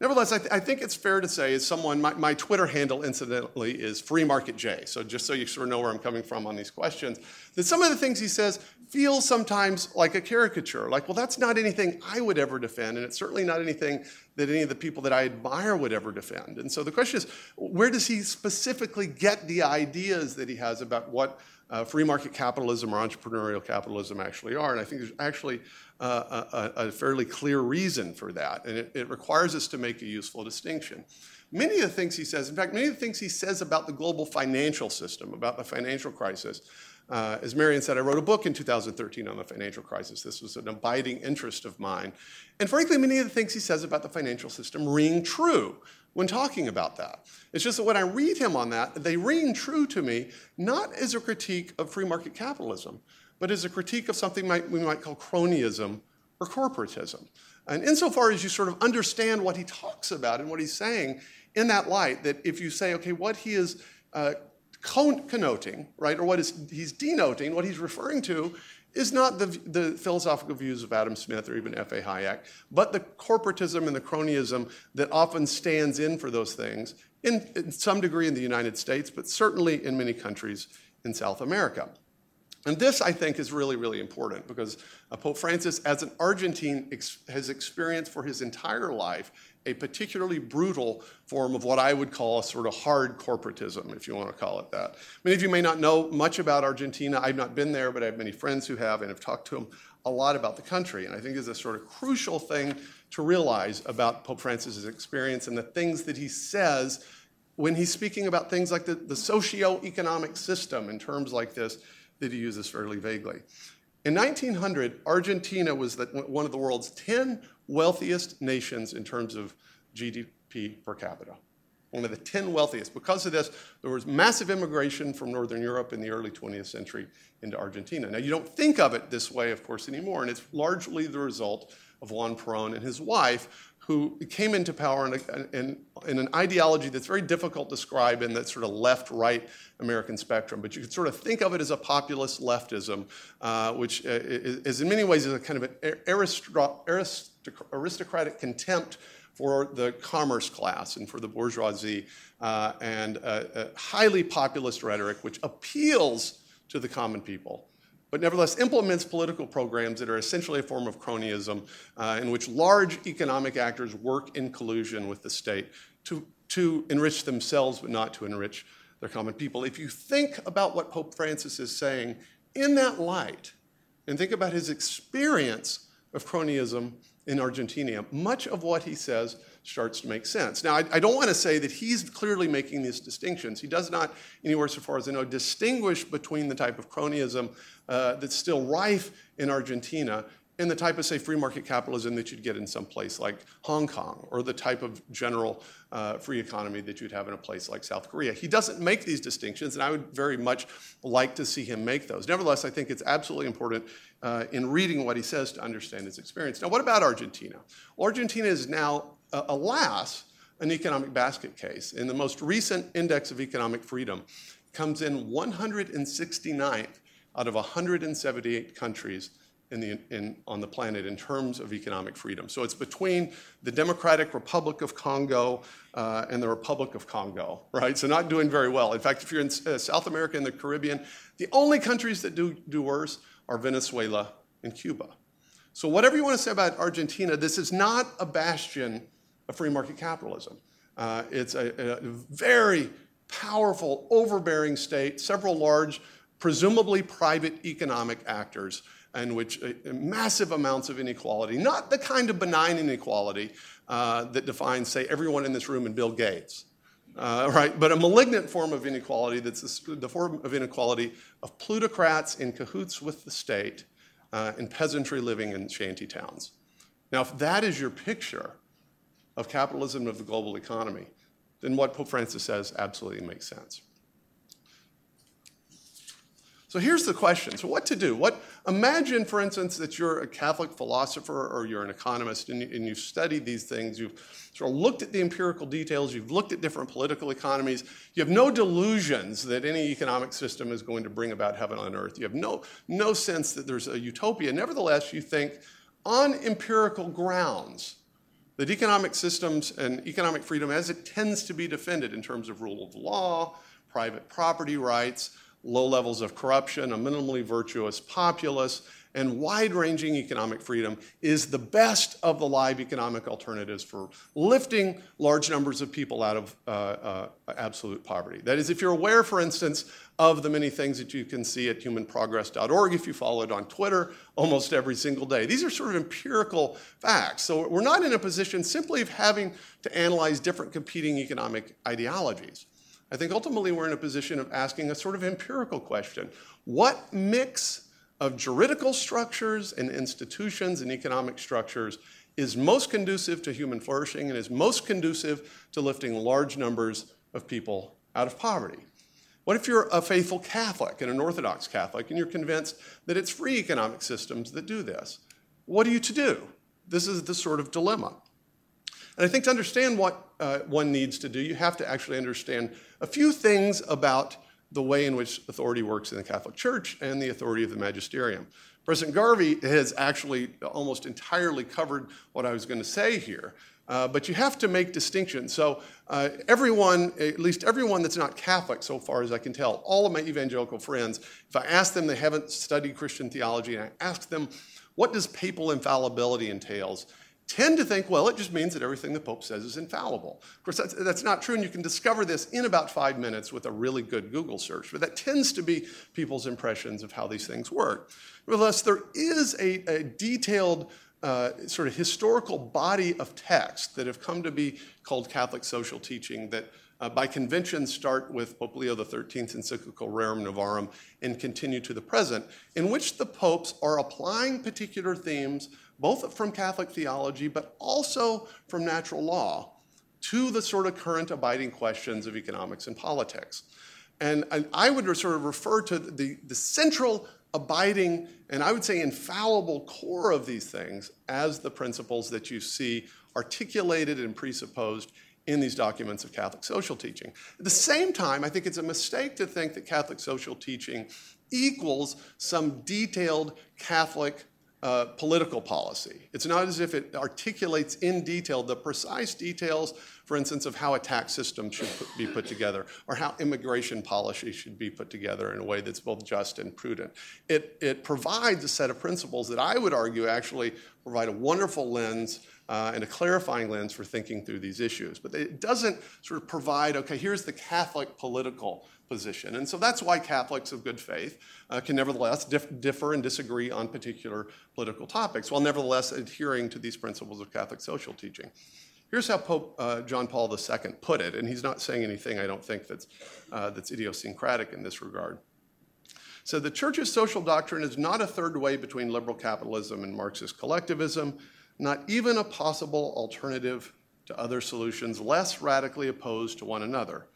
Nevertheless, I think it's fair to say, as someone, my Twitter handle, incidentally, is Free Market J, so just so you sort of know where I'm coming from on these questions, that some of the things he says feel sometimes like a caricature, like, well, that's not anything I would ever defend, and it's certainly not anything that any of the people that I admire would ever defend. And so the question is, where does he specifically get the ideas that he has about what free market capitalism or entrepreneurial capitalism actually are? And I think there's actually a fairly clear reason for that, and it requires us to make a useful distinction. Many of the things he says, in fact, many of the things he says about the global financial system, about the financial crisis, as Marian said, I wrote a book in 2013 on the financial crisis. This was an abiding interest of mine. And frankly, many of the things he says about the financial system ring true when talking about that. It's just that when I read him on that, they ring true to me, not as a critique of free market capitalism, but as a critique of something we might call cronyism or corporatism. And insofar as you sort of understand what he talks about and what he's saying in that light, that if you say, okay, what he is connoting, right, or what he's denoting, what he's referring to is not the philosophical views of Adam Smith or even F.A. Hayek, but the corporatism and the cronyism that often stands in for those things, in some degree in the United States, but certainly in many countries in South America. And this, I think, is really, really important, because Pope Francis, as an Argentine, has experienced for his entire life a particularly brutal form of what I would call a sort of hard corporatism, if you want to call it that. Many of you may not know much about Argentina. I've not been there, but I have many friends who have, and have talked to them a lot about the country. And I think there's a sort of crucial thing to realize about Pope Francis's experience and the things that he says when he's speaking about things like the socioeconomic system in terms like this that he uses fairly vaguely. In 1900, Argentina was one of the world's 10 wealthiest nations in terms of GDP per capita, one of the 10 wealthiest. Because of this, there was massive immigration from Northern Europe in the early 20th century into Argentina. Now, you don't think of it this way, of course, anymore, and it's largely the result of Juan Perón and his wife, who came into power in an ideology that's very difficult to describe in that sort of left-right American spectrum. But you could sort of think of it as a populist leftism, which is in many ways is a kind of an aristocratic contempt for the commerce class and for the bourgeoisie, and a highly populist rhetoric which appeals to the common people, but nevertheless implements political programs that are essentially a form of cronyism, in which large economic actors work in collusion with the state to enrich themselves, but not to enrich their common people. If you think about what Pope Francis is saying in that light, and think about his experience of cronyism in Argentina, much of what he says starts to make sense. Now, I don't want to say that he's clearly making these distinctions. He does not, anywhere so far as I know, distinguish between the type of cronyism that's still rife in Argentina and the type of, say, free market capitalism that you'd get in some place like Hong Kong, or the type of general free economy that you'd have in a place like South Korea. He doesn't make these distinctions, and I would very much like to see him make those. Nevertheless, I think it's absolutely important in reading what he says to understand his experience. Now, what about Argentina? Well, Argentina is now, alas, an economic basket case. In the most recent index of economic freedom, comes in 169th out of 178 countries on the planet in terms of economic freedom. So it's between the Democratic Republic of Congo and the Republic of Congo, right? So not doing very well. In fact, if you're in South America and the Caribbean, the only countries that do worse are Venezuela and Cuba. So whatever you want to say about Argentina, this is not a bastion of free market capitalism. It's a very powerful, overbearing state, several large, presumably private economic actors, in which massive amounts of inequality, not the kind of benign inequality that defines, say, everyone in this room and Bill Gates, right? But a malignant form of inequality that's the form of inequality of plutocrats in cahoots with the state and peasantry living in shanty towns. Now, if that is your picture of capitalism of the global economy, then what Pope Francis says absolutely makes sense. So here's the question. So what to do? Imagine, for instance, that you're a Catholic philosopher or you're an economist and you've studied these things. You've sort of looked at the empirical details. You've looked at different political economies. You have no delusions that any economic system is going to bring about heaven on earth. You have no sense that there's a utopia. Nevertheless, you think on empirical grounds that economic systems and economic freedom, as it tends to be defended in terms of rule of law, private property rights, low levels of corruption, a minimally virtuous populace, and wide-ranging economic freedom is the best of the live economic alternatives for lifting large numbers of people out of absolute poverty. That is, if you're aware, for instance, of the many things that you can see at humanprogress.org, if you follow it on Twitter almost every single day. These are sort of empirical facts. So we're not in a position simply of having to analyze different competing economic ideologies. I think ultimately we're in a position of asking a sort of empirical question. What mix of juridical structures and institutions and economic structures is most conducive to human flourishing and is most conducive to lifting large numbers of people out of poverty? What if you're a faithful Catholic and an Orthodox Catholic and you're convinced that it's free economic systems that do this? What are you to do? This is the sort of dilemma. And I think to understand what one needs to do, you have to actually understand a few things about the way in which authority works in the Catholic Church and the authority of the magisterium. President Garvey has actually almost entirely covered what I was going to say here, but you have to make distinctions. So everyone, at least everyone that's not Catholic so far as I can tell, all of my evangelical friends, if I ask them, they haven't studied Christian theology, and I ask them, what does papal infallibility entails? Tend to think, well, it just means that everything the Pope says is infallible. Of course, that's not true, and you can discover this in about 5 minutes with a really good Google search, but that tends to be people's impressions of how these things work. Nevertheless, there is a detailed sort of historical body of texts that have come to be called Catholic social teaching that by convention start with Pope Leo XIII's encyclical Rerum Novarum and continue to the present, in which the popes are applying particular themes both from Catholic theology, but also from natural law, to the sort of current abiding questions of economics and politics. And I would sort of refer to the central abiding, and I would say infallible core of these things as the principles that you see articulated and presupposed in these documents of Catholic social teaching. At the same time, I think it's a mistake to think that Catholic social teaching equals some detailed Catholic political policy. It's not as if it articulates in detail the precise details, for instance, of how a tax system should be put together or how immigration policy should be put together in a way that's both just and prudent. It provides a set of principles that I would argue actually provide a wonderful lens and a clarifying lens for thinking through these issues. But it doesn't sort of provide, okay, here's the Catholic political position. And so that's why Catholics of good faith can nevertheless differ and disagree on particular political topics, while nevertheless adhering to these principles of Catholic social teaching. Here's how Pope John Paul II put it, and he's not saying anything, I don't think, that's idiosyncratic in this regard. So the Church's social doctrine is not a third way between liberal capitalism and Marxist collectivism, not even a possible alternative to other solutions less radically opposed to one another.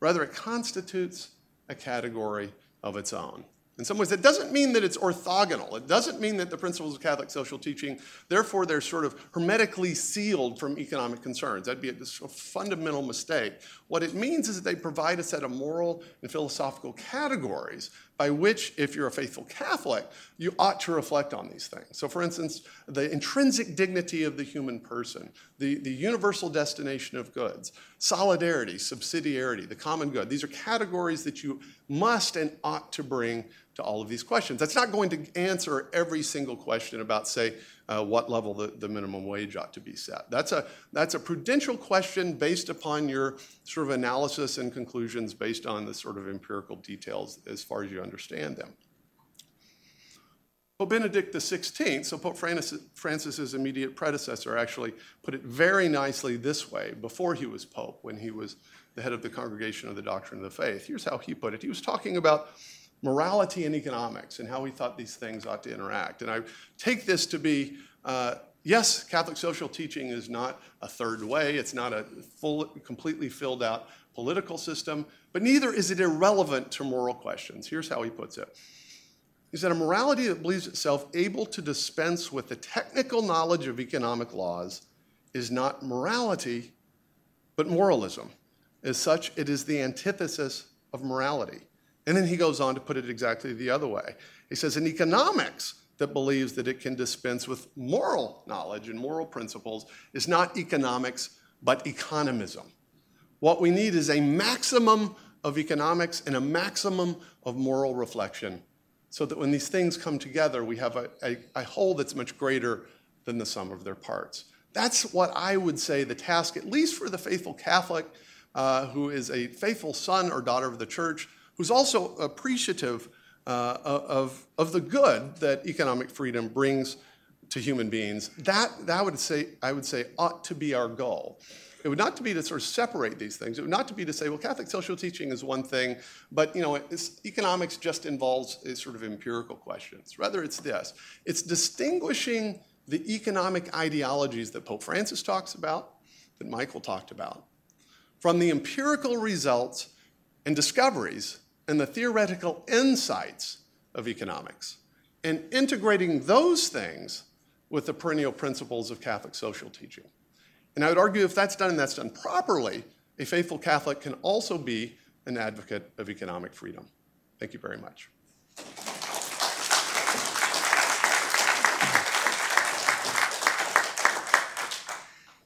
Rather, it constitutes a category of its own. In some ways, it doesn't mean that it's orthogonal. It doesn't mean that the principles of Catholic social teaching, therefore, they're sort of hermetically sealed from economic concerns. That'd be a fundamental mistake. What it means is that they provide a set of moral and philosophical categories by which, if you're a faithful Catholic, you ought to reflect on these things. So, for instance, the intrinsic dignity of the human person, the universal destination of goods, solidarity, subsidiarity, the common good. These are categories that you must and ought to bring to all of these questions. That's not going to answer every single question about, say, what level the minimum wage ought to be set. That's a prudential question based upon your sort of analysis and conclusions based on the sort of empirical details as far as you understand them. Pope Benedict XVI, so Pope Francis's immediate predecessor, actually put it very nicely this way before he was Pope, when he was the head of the Congregation of the Doctrine of the Faith. Here's how he put it. He was talking about morality and economics and how he thought these things ought to interact. And I take this to be, yes, Catholic social teaching is not a third way. It's not a full, completely filled out political system, but neither is it irrelevant to moral questions. Here's how he puts it. He said, a morality that believes itself able to dispense with the technical knowledge of economic laws is not morality, but moralism. As such, it is the antithesis of morality. And then he goes on to put it exactly the other way. He says, in economics that believes that it can dispense with moral knowledge and moral principles is not economics, but economism. What we need is a maximum of economics and a maximum of moral reflection, so that when these things come together, we have a whole that's much greater than the sum of their parts. That's what I would say the task, at least for the faithful Catholic, who is a faithful son or daughter of the Church, who's also appreciative of the good that economic freedom brings to human beings. That would say, I would say, ought to be our goal. It would not be to sort of separate these things. It would not be to say, well, Catholic social teaching is one thing, but you know, economics just involves sort of empirical questions. Rather, it's this. It's distinguishing the economic ideologies that Pope Francis talks about, that Michael talked about, from the empirical results and discoveries and the theoretical insights of economics, and integrating those things with the perennial principles of Catholic social teaching. And I would argue if that's done properly, a faithful Catholic can also be an advocate of economic freedom. Thank you very much.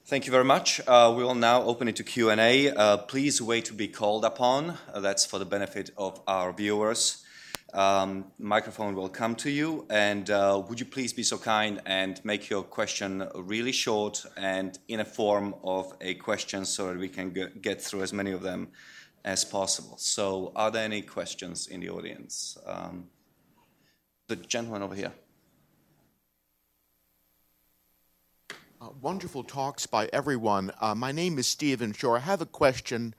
Thank you very much. We will now open it to Q&A. Please wait to be called upon. That's for the benefit of our viewers. Microphone will come to you. And would you please be so kind and make your question really short and in a form of a question so that we can get through as many of them as possible. So are there any questions in the audience? The gentleman over here. Wonderful talks by everyone. My name is Stephen Shore. I have a question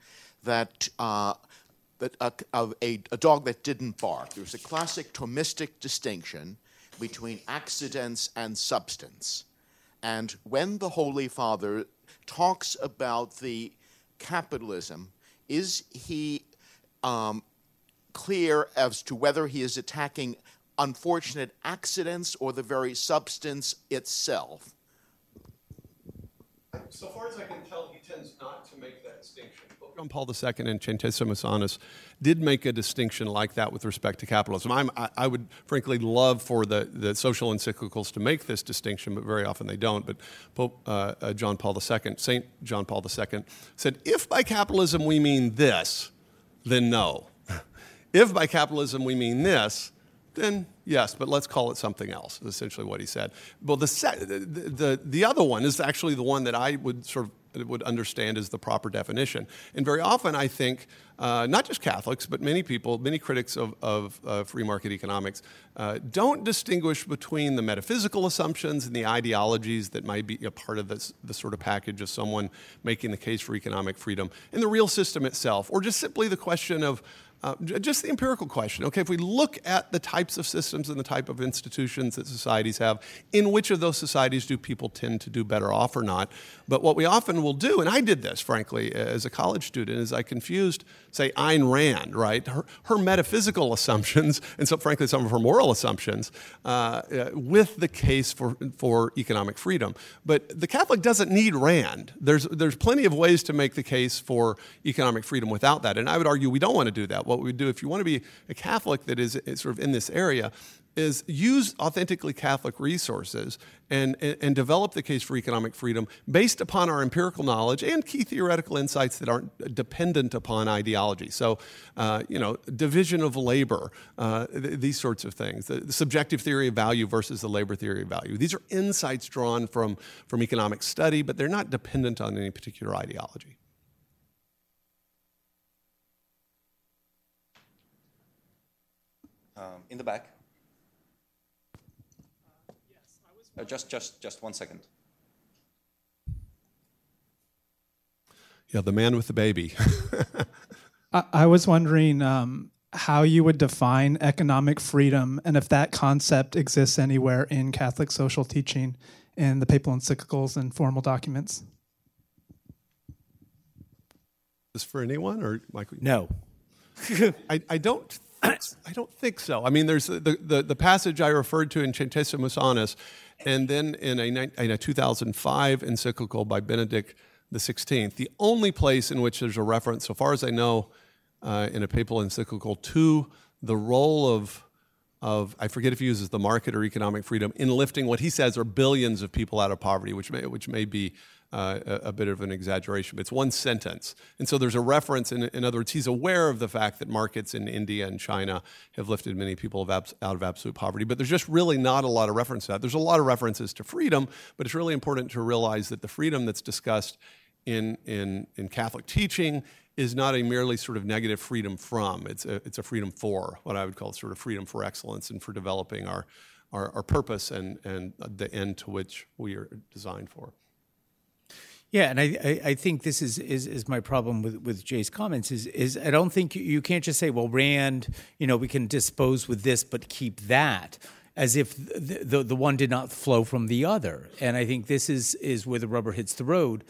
of a dog that didn't bark. There's a classic Thomistic distinction between accidents and substance. And when the Holy Father talks about the capitalism, is he clear as to whether he is attacking unfortunate accidents or the very substance itself? so far as I can tell, he tends not to make that distinction. Pope John Paul II and Centesimus Annus did make a distinction like that with respect to capitalism. I would frankly love for the social encyclicals to make this distinction, but very often they don't. But Pope John Paul II, St. John Paul II, said, if by capitalism we mean this, then no. If by capitalism we mean this, then yes, but let's call it something else, is essentially what he said. Well, the other one is actually the one that I would sort of understand as the proper definition. And very often I think, not just Catholics, but many people, many critics of free market economics don't distinguish between the metaphysical assumptions and the ideologies that might be a part of this, the sort of package of someone making the case for economic freedom and the real system itself, or just simply the question of, just the empirical question, okay, if we look at the types of systems and the type of institutions that societies have, in which of those societies do people tend to do better off or not? But what we often will do, and I did this, frankly, as a college student, is I confused, say, Ayn Rand, right, her metaphysical assumptions, and so frankly some of her moral assumptions, with the case for economic freedom. But the Catholic doesn't need Rand. There's plenty of ways to make the case for economic freedom without that, and I would argue we don't want to do that. What we do, if you want to be a Catholic that is sort of in this area, is use authentically Catholic resources and develop the case for economic freedom based upon our empirical knowledge and key theoretical insights that aren't dependent upon ideology. So, you know, division of labor, these sorts of things, the subjective theory of value versus the labor theory of value. These are insights drawn from economic study, but they're not dependent on any particular ideology. In the back. Yes, I was just 1 second. Yeah, the man with the baby. I was wondering how you would define economic freedom and if that concept exists anywhere in Catholic social teaching, in the papal encyclicals and formal documents. Is this for anyone or Michael? No. I don't think. I don't think so. I mean, there's the passage I referred to in Centesimus Annus, and then in a 2005 encyclical by Benedict XVI, the only place in which there's a reference, so far as I know, in a papal encyclical to the role of I forget if he uses the market or economic freedom, in lifting what he says are billions of people out of poverty, which may be a bit of an exaggeration, but it's one sentence. And so there's a reference, in other words, he's aware of the fact that markets in India and China have lifted many people out of absolute poverty, but there's just really not a lot of reference to that. There's a lot of references to freedom, but it's really important to realize that the freedom that's discussed in Catholic teaching is not a merely sort of negative freedom from. It's a freedom for, what I would call sort of freedom for excellence and for developing our purpose and the end to which we are designed for. Yeah, and I think this is my problem with Jay's comments is I don't think you can't just say, well, Rand, you know, we can dispose with this but keep that, as if the one did not flow from the other. And I think this is where the rubber hits the road.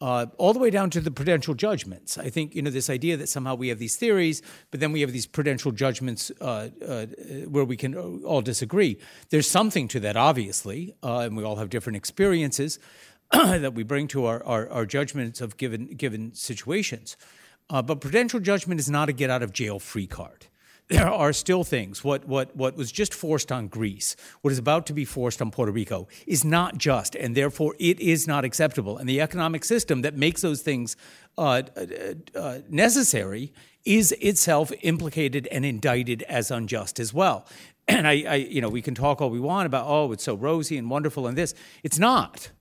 All the way down to the prudential judgments. I think, you know, this idea that somehow we have these theories, but then we have these prudential judgments where we can all disagree. There's something to that, obviously, and we all have different experiences that we bring to our judgments of given situations. But prudential judgment is not a get-out-of-jail-free card. There are still things. What was just forced on Greece, what is about to be forced on Puerto Rico, is not just, and therefore it is not acceptable. And the economic system that makes those things necessary is itself implicated and indicted as unjust as well. And I you know, we can talk all we want about, oh, it's so rosy and wonderful and this. It's not.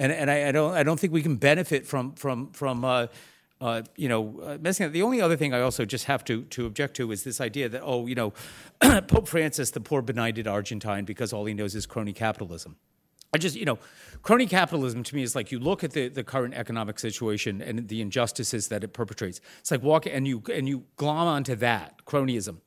And I don't think we can benefit from messing up. The only other thing I also just have to object to is this idea that, oh, you know, Pope Francis, the poor benighted Argentine, because all he knows is crony capitalism. I just, you know, crony capitalism to me is like you look at the current economic situation and the injustices that it perpetrates. It's like walk and you glom onto that cronyism.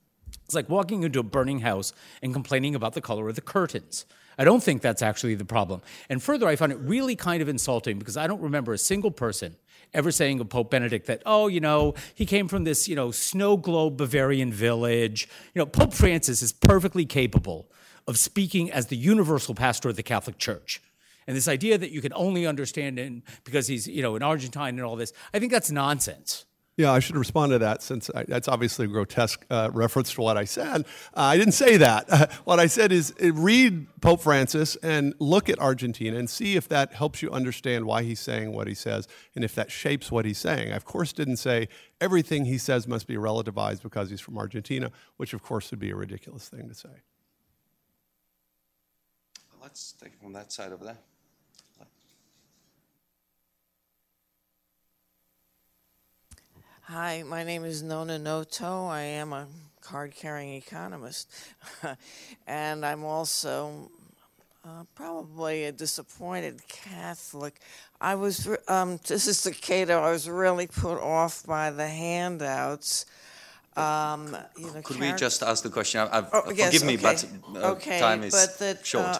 It's like walking into a burning house and complaining about the color of the curtains. I don't think that's actually the problem. And further, I found it really kind of insulting because I don't remember a single person ever saying of Pope Benedict that, oh, you know, he came from this, you know, snow globe Bavarian village. You know, Pope Francis is perfectly capable of speaking as the universal pastor of the Catholic Church. And this idea that you can only understand him because he's, you know, an Argentine and all this, I think that's nonsense. Yeah, I should respond to that since that's obviously a grotesque reference to what I said. I didn't say that. What I said is read Pope Francis and look at Argentina and see if that helps you understand why he's saying what he says and if that shapes what he's saying. I, of course, didn't say everything he says must be relativized because he's from Argentina, which, of course, would be a ridiculous thing to say. Let's take it from that side over there. Hi, my name is Nona Noto. I am a card-carrying economist, and I'm also probably a disappointed Catholic. I was, this is the Cato, I was really put off by the handouts. Could we just ask the question? Forgive me, but time is short.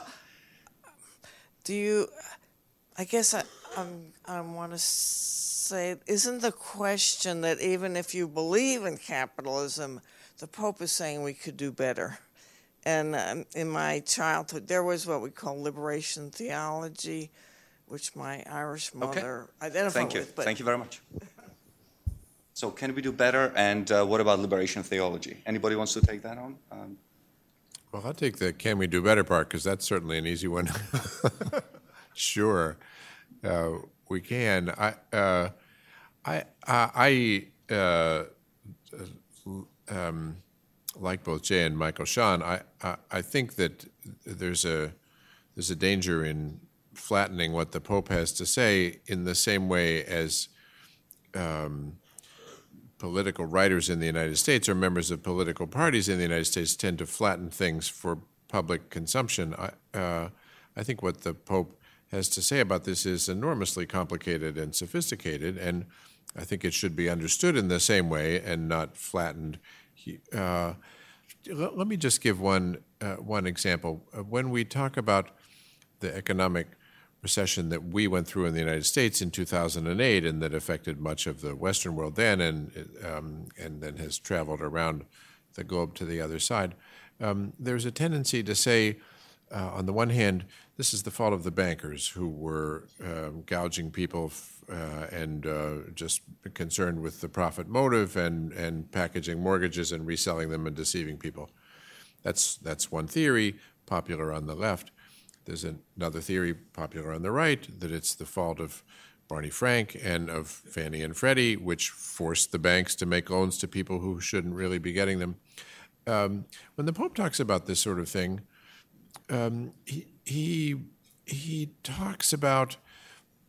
I want to say, isn't the question that even if you believe in capitalism, the Pope is saying we could do better? And in my childhood, there was what we call liberation theology, which my Irish mother identified with. Thank you very much. So can we do better? And what about liberation theology? Anybody wants to take that on? Well, I'll take the can we do better part, because that's certainly an easy one. Sure. We can. Like both Jay and Michael Sean, I think that there's a danger in flattening what the Pope has to say in the same way as political writers in the United States or members of political parties in the United States tend to flatten things for public consumption. I think what the Pope has to say about this is enormously complicated and sophisticated, and I think it should be understood in the same way and not flattened. Let me just give one example. When we talk about the economic recession that we went through in the United States in 2008 and that affected much of the Western world then and then has traveled around the globe to the other side, there's a tendency to say, on the one hand, this is the fault of the bankers who were gouging people and just concerned with the profit motive and packaging mortgages and reselling them and deceiving people. That's one theory, popular on the left. There's another theory, popular on the right, that it's the fault of Barney Frank and of Fannie and Freddie, which forced the banks to make loans to people who shouldn't really be getting them. When the Pope talks about this sort of thing, he talks about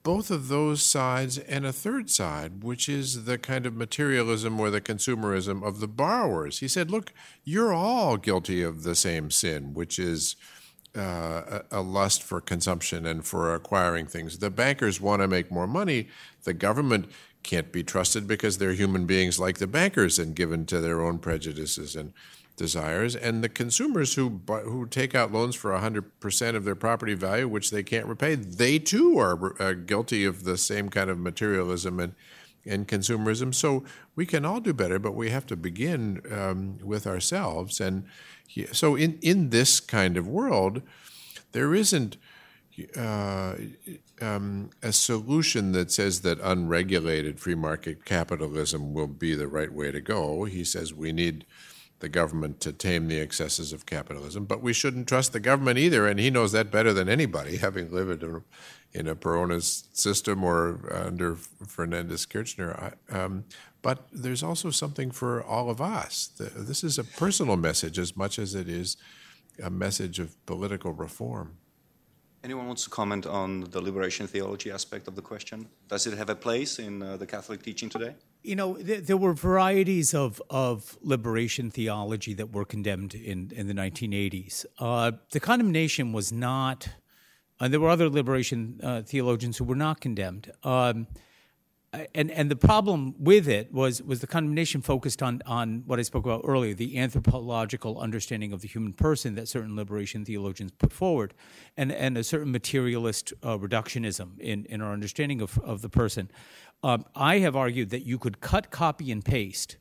both of those sides and a third side, which is the kind of materialism or the consumerism of the borrowers. He said, look, you're all guilty of the same sin, which is a lust for consumption and for acquiring things. The bankers want to make more money. The government can't be trusted because they're human beings like the bankers and given to their own prejudices and desires, and the consumers who take out loans for 100% of their property value, which they can't repay, they too are guilty of the same kind of materialism and consumerism. So we can all do better, but we have to begin with ourselves. And so in this kind of world, there isn't a solution that says that unregulated free market capitalism will be the right way to go. He says we need the government to tame the excesses of capitalism, but we shouldn't trust the government either, and he knows that better than anybody, having lived in a Peronist system or under Fernandez-Kirchner. But there's also something for all of us. This is a personal message as much as it is a message of political reform. Anyone wants to comment on the liberation theology aspect of the question? Does it have a place in the Catholic teaching today? You know, there were varieties of liberation theology that were condemned in the 1980s. The condemnation was not, and there were other liberation theologians who were not condemned. And the problem with it was the condemnation focused on what I spoke about earlier, the anthropological understanding of the human person that certain liberation theologians put forward, and a certain materialist reductionism in our understanding of the person. I have argued that you could cut, copy, and paste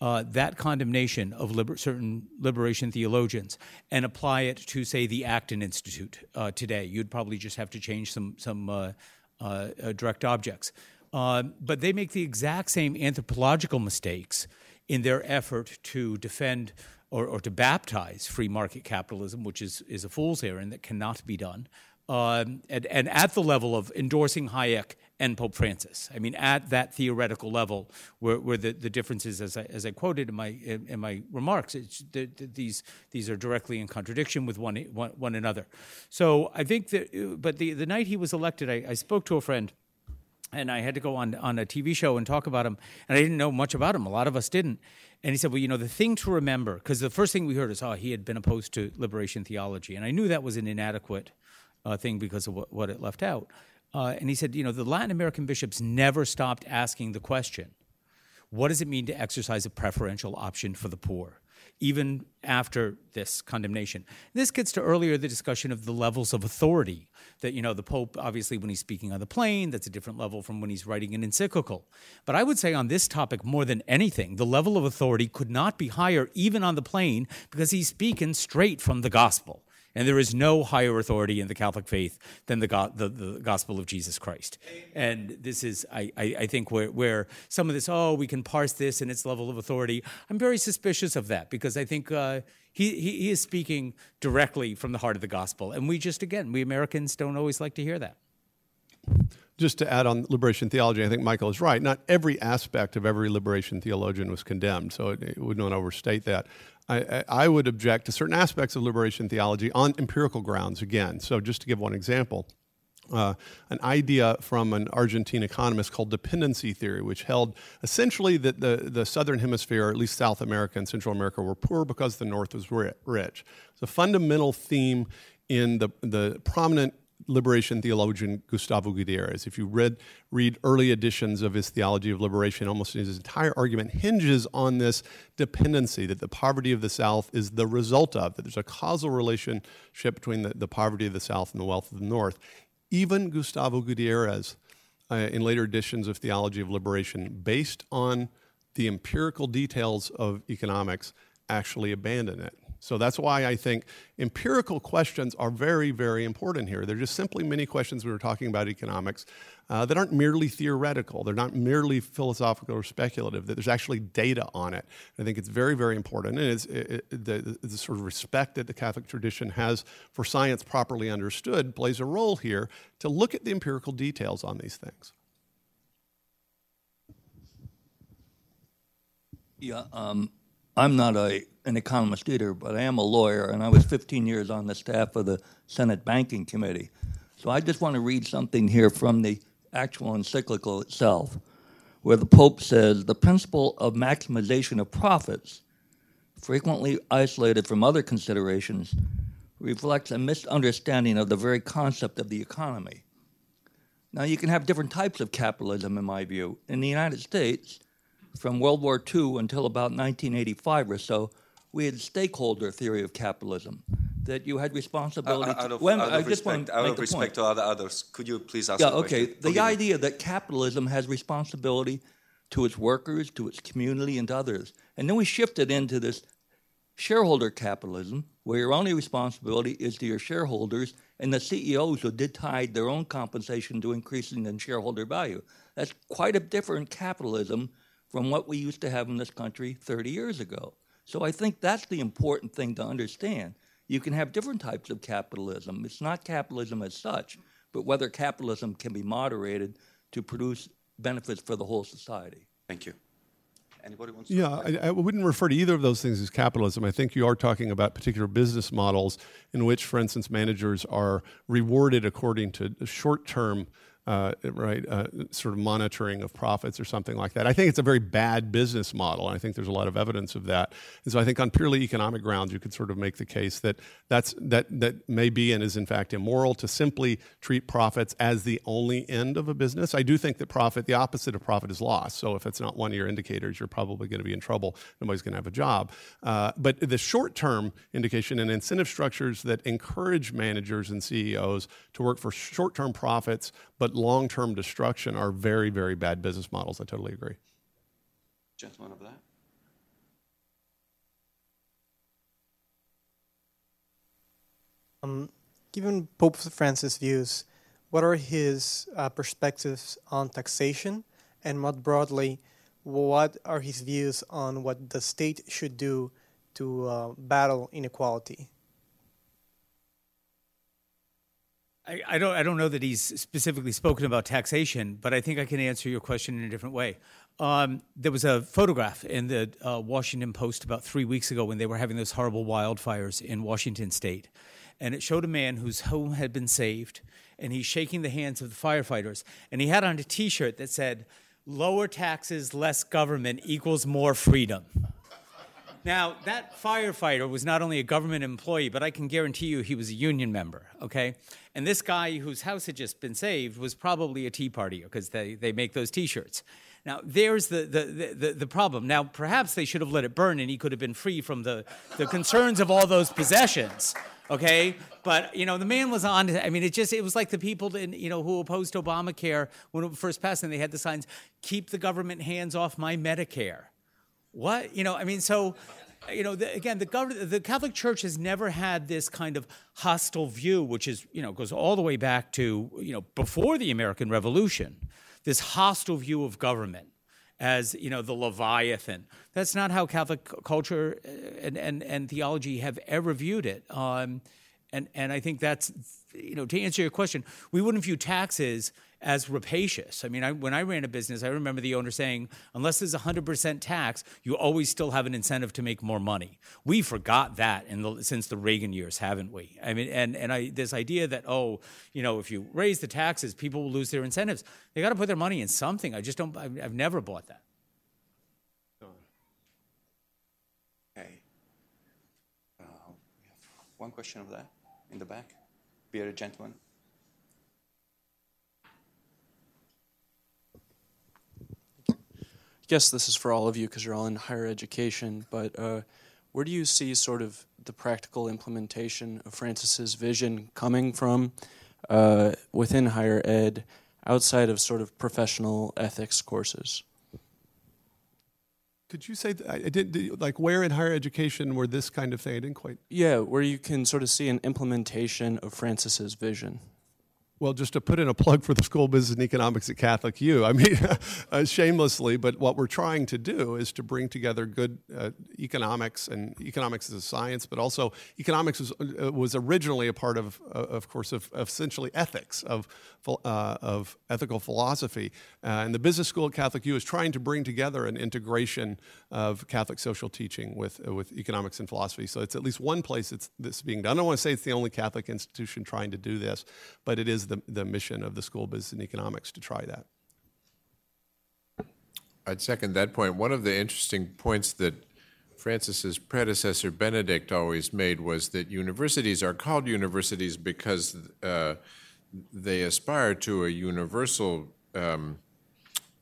that condemnation of certain liberation theologians and apply it to, say, the Acton Institute today. You'd probably just have to change some direct objects. But they make the exact same anthropological mistakes in their effort to defend or to baptize free market capitalism, which is a fool's errand that cannot be done, and at the level of endorsing Hayek and Pope Francis. I mean, at that theoretical level, where the differences, as I quoted in my remarks, these are directly in contradiction with one another. So I think that, but the night he was elected, I spoke to a friend, and I had to go on a TV show and talk about him, and I didn't know much about him. A lot of us didn't. And he said, well, you know, the thing to remember, because the first thing we heard is, oh, he had been opposed to liberation theology. And I knew that was an inadequate thing because of what it left out. And he said, you know, the Latin American bishops never stopped asking the question, what does it mean to exercise a preferential option for the poor, even after this condemnation? This gets to earlier the discussion of the levels of authority that, you know, the Pope, obviously, when he's speaking on the plane, that's a different level from when he's writing an encyclical. But I would say on this topic, more than anything, the level of authority could not be higher even on the plane because he's speaking straight from the gospel. And there is no higher authority in the Catholic faith than the gospel of Jesus Christ. And this is, I think, where some of this, oh, we can parse this in its level of authority. I'm very suspicious of that because I think he is speaking directly from the heart of the gospel. And we just, again, we Americans don't always like to hear that. Just to add on liberation theology, I think Michael is right. Not every aspect of every liberation theologian was condemned, so it would not overstate that. I would object to certain aspects of liberation theology on empirical grounds again. So just to give one example, an idea from an Argentine economist called dependency theory, which held essentially that the Southern Hemisphere, or at least South America and Central America, were poor because the North was rich. It's a fundamental theme in the prominent liberation theologian Gustavo Gutierrez. If you read early editions of his Theology of Liberation, almost his entire argument hinges on this dependency that the poverty of the South is the result of, that there's a causal relationship between the poverty of the South and the wealth of the North. Even Gustavo Gutierrez, in later editions of Theology of Liberation, based on the empirical details of economics, actually abandoned it. So that's why I think empirical questions are very, very important here. They're just simply many questions we were talking about economics that aren't merely theoretical. They're not merely philosophical or speculative, that there's actually data on it. And I think it's very, very important. And the sort of respect that the Catholic tradition has for science properly understood plays a role here to look at the empirical details on these things. Yeah, I'm not an economist either, but I am a lawyer, and I was 15 years on the staff of the Senate Banking Committee. So I just want to read something here from the actual encyclical itself, where the Pope says, the principle of maximization of profits, frequently isolated from other considerations, reflects a misunderstanding of the very concept of the economy. Now, you can have different types of capitalism, in my view. In the United States, from World War II until about 1985 or so, we had stakeholder theory of capitalism, that you had responsibility. Out of respect to others, could you please ask the question? Okay. The idea that capitalism has responsibility to its workers, to its community, and to others. And then we shifted into this shareholder capitalism, where your only responsibility is to your shareholders and the CEOs who did tie their own compensation to increasing in shareholder value. That's quite a different capitalism from what we used to have in this country 30 years ago. So I think that's the important thing to understand. You can have different types of capitalism. It's not capitalism as such, but whether capitalism can be moderated to produce benefits for the whole society. Thank you. Anybody wants to? Yeah, I wouldn't refer to either of those things as capitalism. I think you are talking about particular business models in which, for instance, managers are rewarded according to short-term sort of monitoring of profits or something like that. I think it's a very bad business model, and I think there's a lot of evidence of that. And so I think on purely economic grounds, you could sort of make the case that that may be and is in fact immoral to simply treat profits as the only end of a business. I do think that the opposite of profit is loss. So if it's not one of your indicators, you're probably going to be in trouble. Nobody's going to have a job. But the short-term indication and incentive structures that encourage managers and CEOs to work for short-term profits but long-term destruction are very, very bad business models. I totally agree. Gentleman over there. Given Pope Francis' views, what are his perspectives on taxation? And more broadly, what are his views on what the state should do to battle inequality? I don't know that he's specifically spoken about taxation, but I think I can answer your question in a different way. There was a photograph in the Washington Post about 3 weeks ago when they were having those horrible wildfires in Washington State. And it showed a man whose home had been saved, and he's shaking the hands of the firefighters. And he had on a T-shirt that said, "Lower taxes, less government equals more freedom." Now, that firefighter was not only a government employee, but I can guarantee you he was a union member, okay? And this guy whose house had just been saved was probably a Tea Partier because they make those T-shirts. Now, there's the problem. Now, perhaps they should have let it burn and he could have been free from the concerns of all those possessions, okay? But, you know, the man was on, I mean, it was like the people, who opposed Obamacare when it first passed and they had the signs, "Keep the government hands off my Medicare." What? Again, the Catholic Church has never had this kind of hostile view, which is, goes all the way back to, before the American Revolution, this hostile view of government as, the Leviathan. That's not how Catholic culture and theology have ever viewed it. And I think that's, to answer your question, we wouldn't view taxes as rapacious. I mean, when I ran a business, I remember the owner saying, unless there's 100% tax, you always still have an incentive to make more money. We forgot that since the Reagan years, haven't we? I mean, and this idea that, if you raise the taxes, people will lose their incentives. They got to put their money in something. I just don't, I've never bought that. Okay. We have one question over there in the back. Bearded gentleman. I guess this is for all of you because you're all in higher education, but where do you see sort of the practical implementation of Francis's vision coming from within higher ed outside of sort of professional ethics courses? Could you say, where in higher education where this kind of thing, I didn't quite... Yeah, where you can sort of see an implementation of Francis's vision. Well, just to put in a plug for the School of Business and Economics at Catholic U, I mean, shamelessly, but what we're trying to do is to bring together good economics, and economics is a science, but also economics was originally a part of course, of essentially ethics, of ethical philosophy. And the business school at Catholic U is trying to bring together an integration of Catholic social teaching with economics and philosophy. So it's at least one place that's being done. I don't want to say it's the only Catholic institution trying to do this, but it is the mission of the School of Business and Economics to try that. I'd second that point. One of the interesting points that Francis's predecessor Benedict always made was that universities are called universities because they aspire to a universal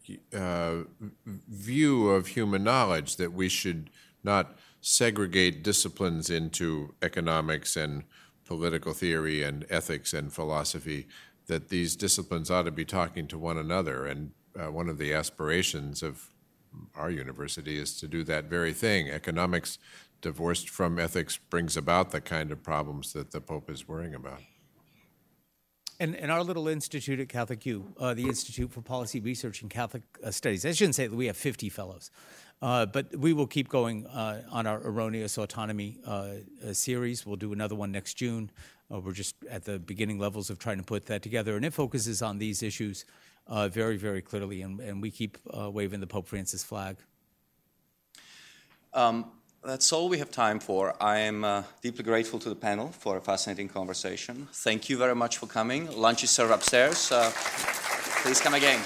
view of human knowledge, that we should not segregate disciplines into economics and political theory and ethics and philosophy, that these disciplines ought to be talking to one another. And one of the aspirations of our university is to do that very thing. Economics divorced from ethics brings about the kind of problems that the Pope is worrying about. And our little institute at Catholic U, the Institute for Policy Research and Catholic Studies, I shouldn't say that we have 50 fellows, but we will keep going on our Erroneous Autonomy series. We'll do another one next June. We're just at the beginning levels of trying to put that together, and it focuses on these issues very, very clearly, and we keep waving the Pope Francis flag. That's all we have time for. I am deeply grateful to the panel for a fascinating conversation. Thank you very much for coming. Lunch is served upstairs. Please come again.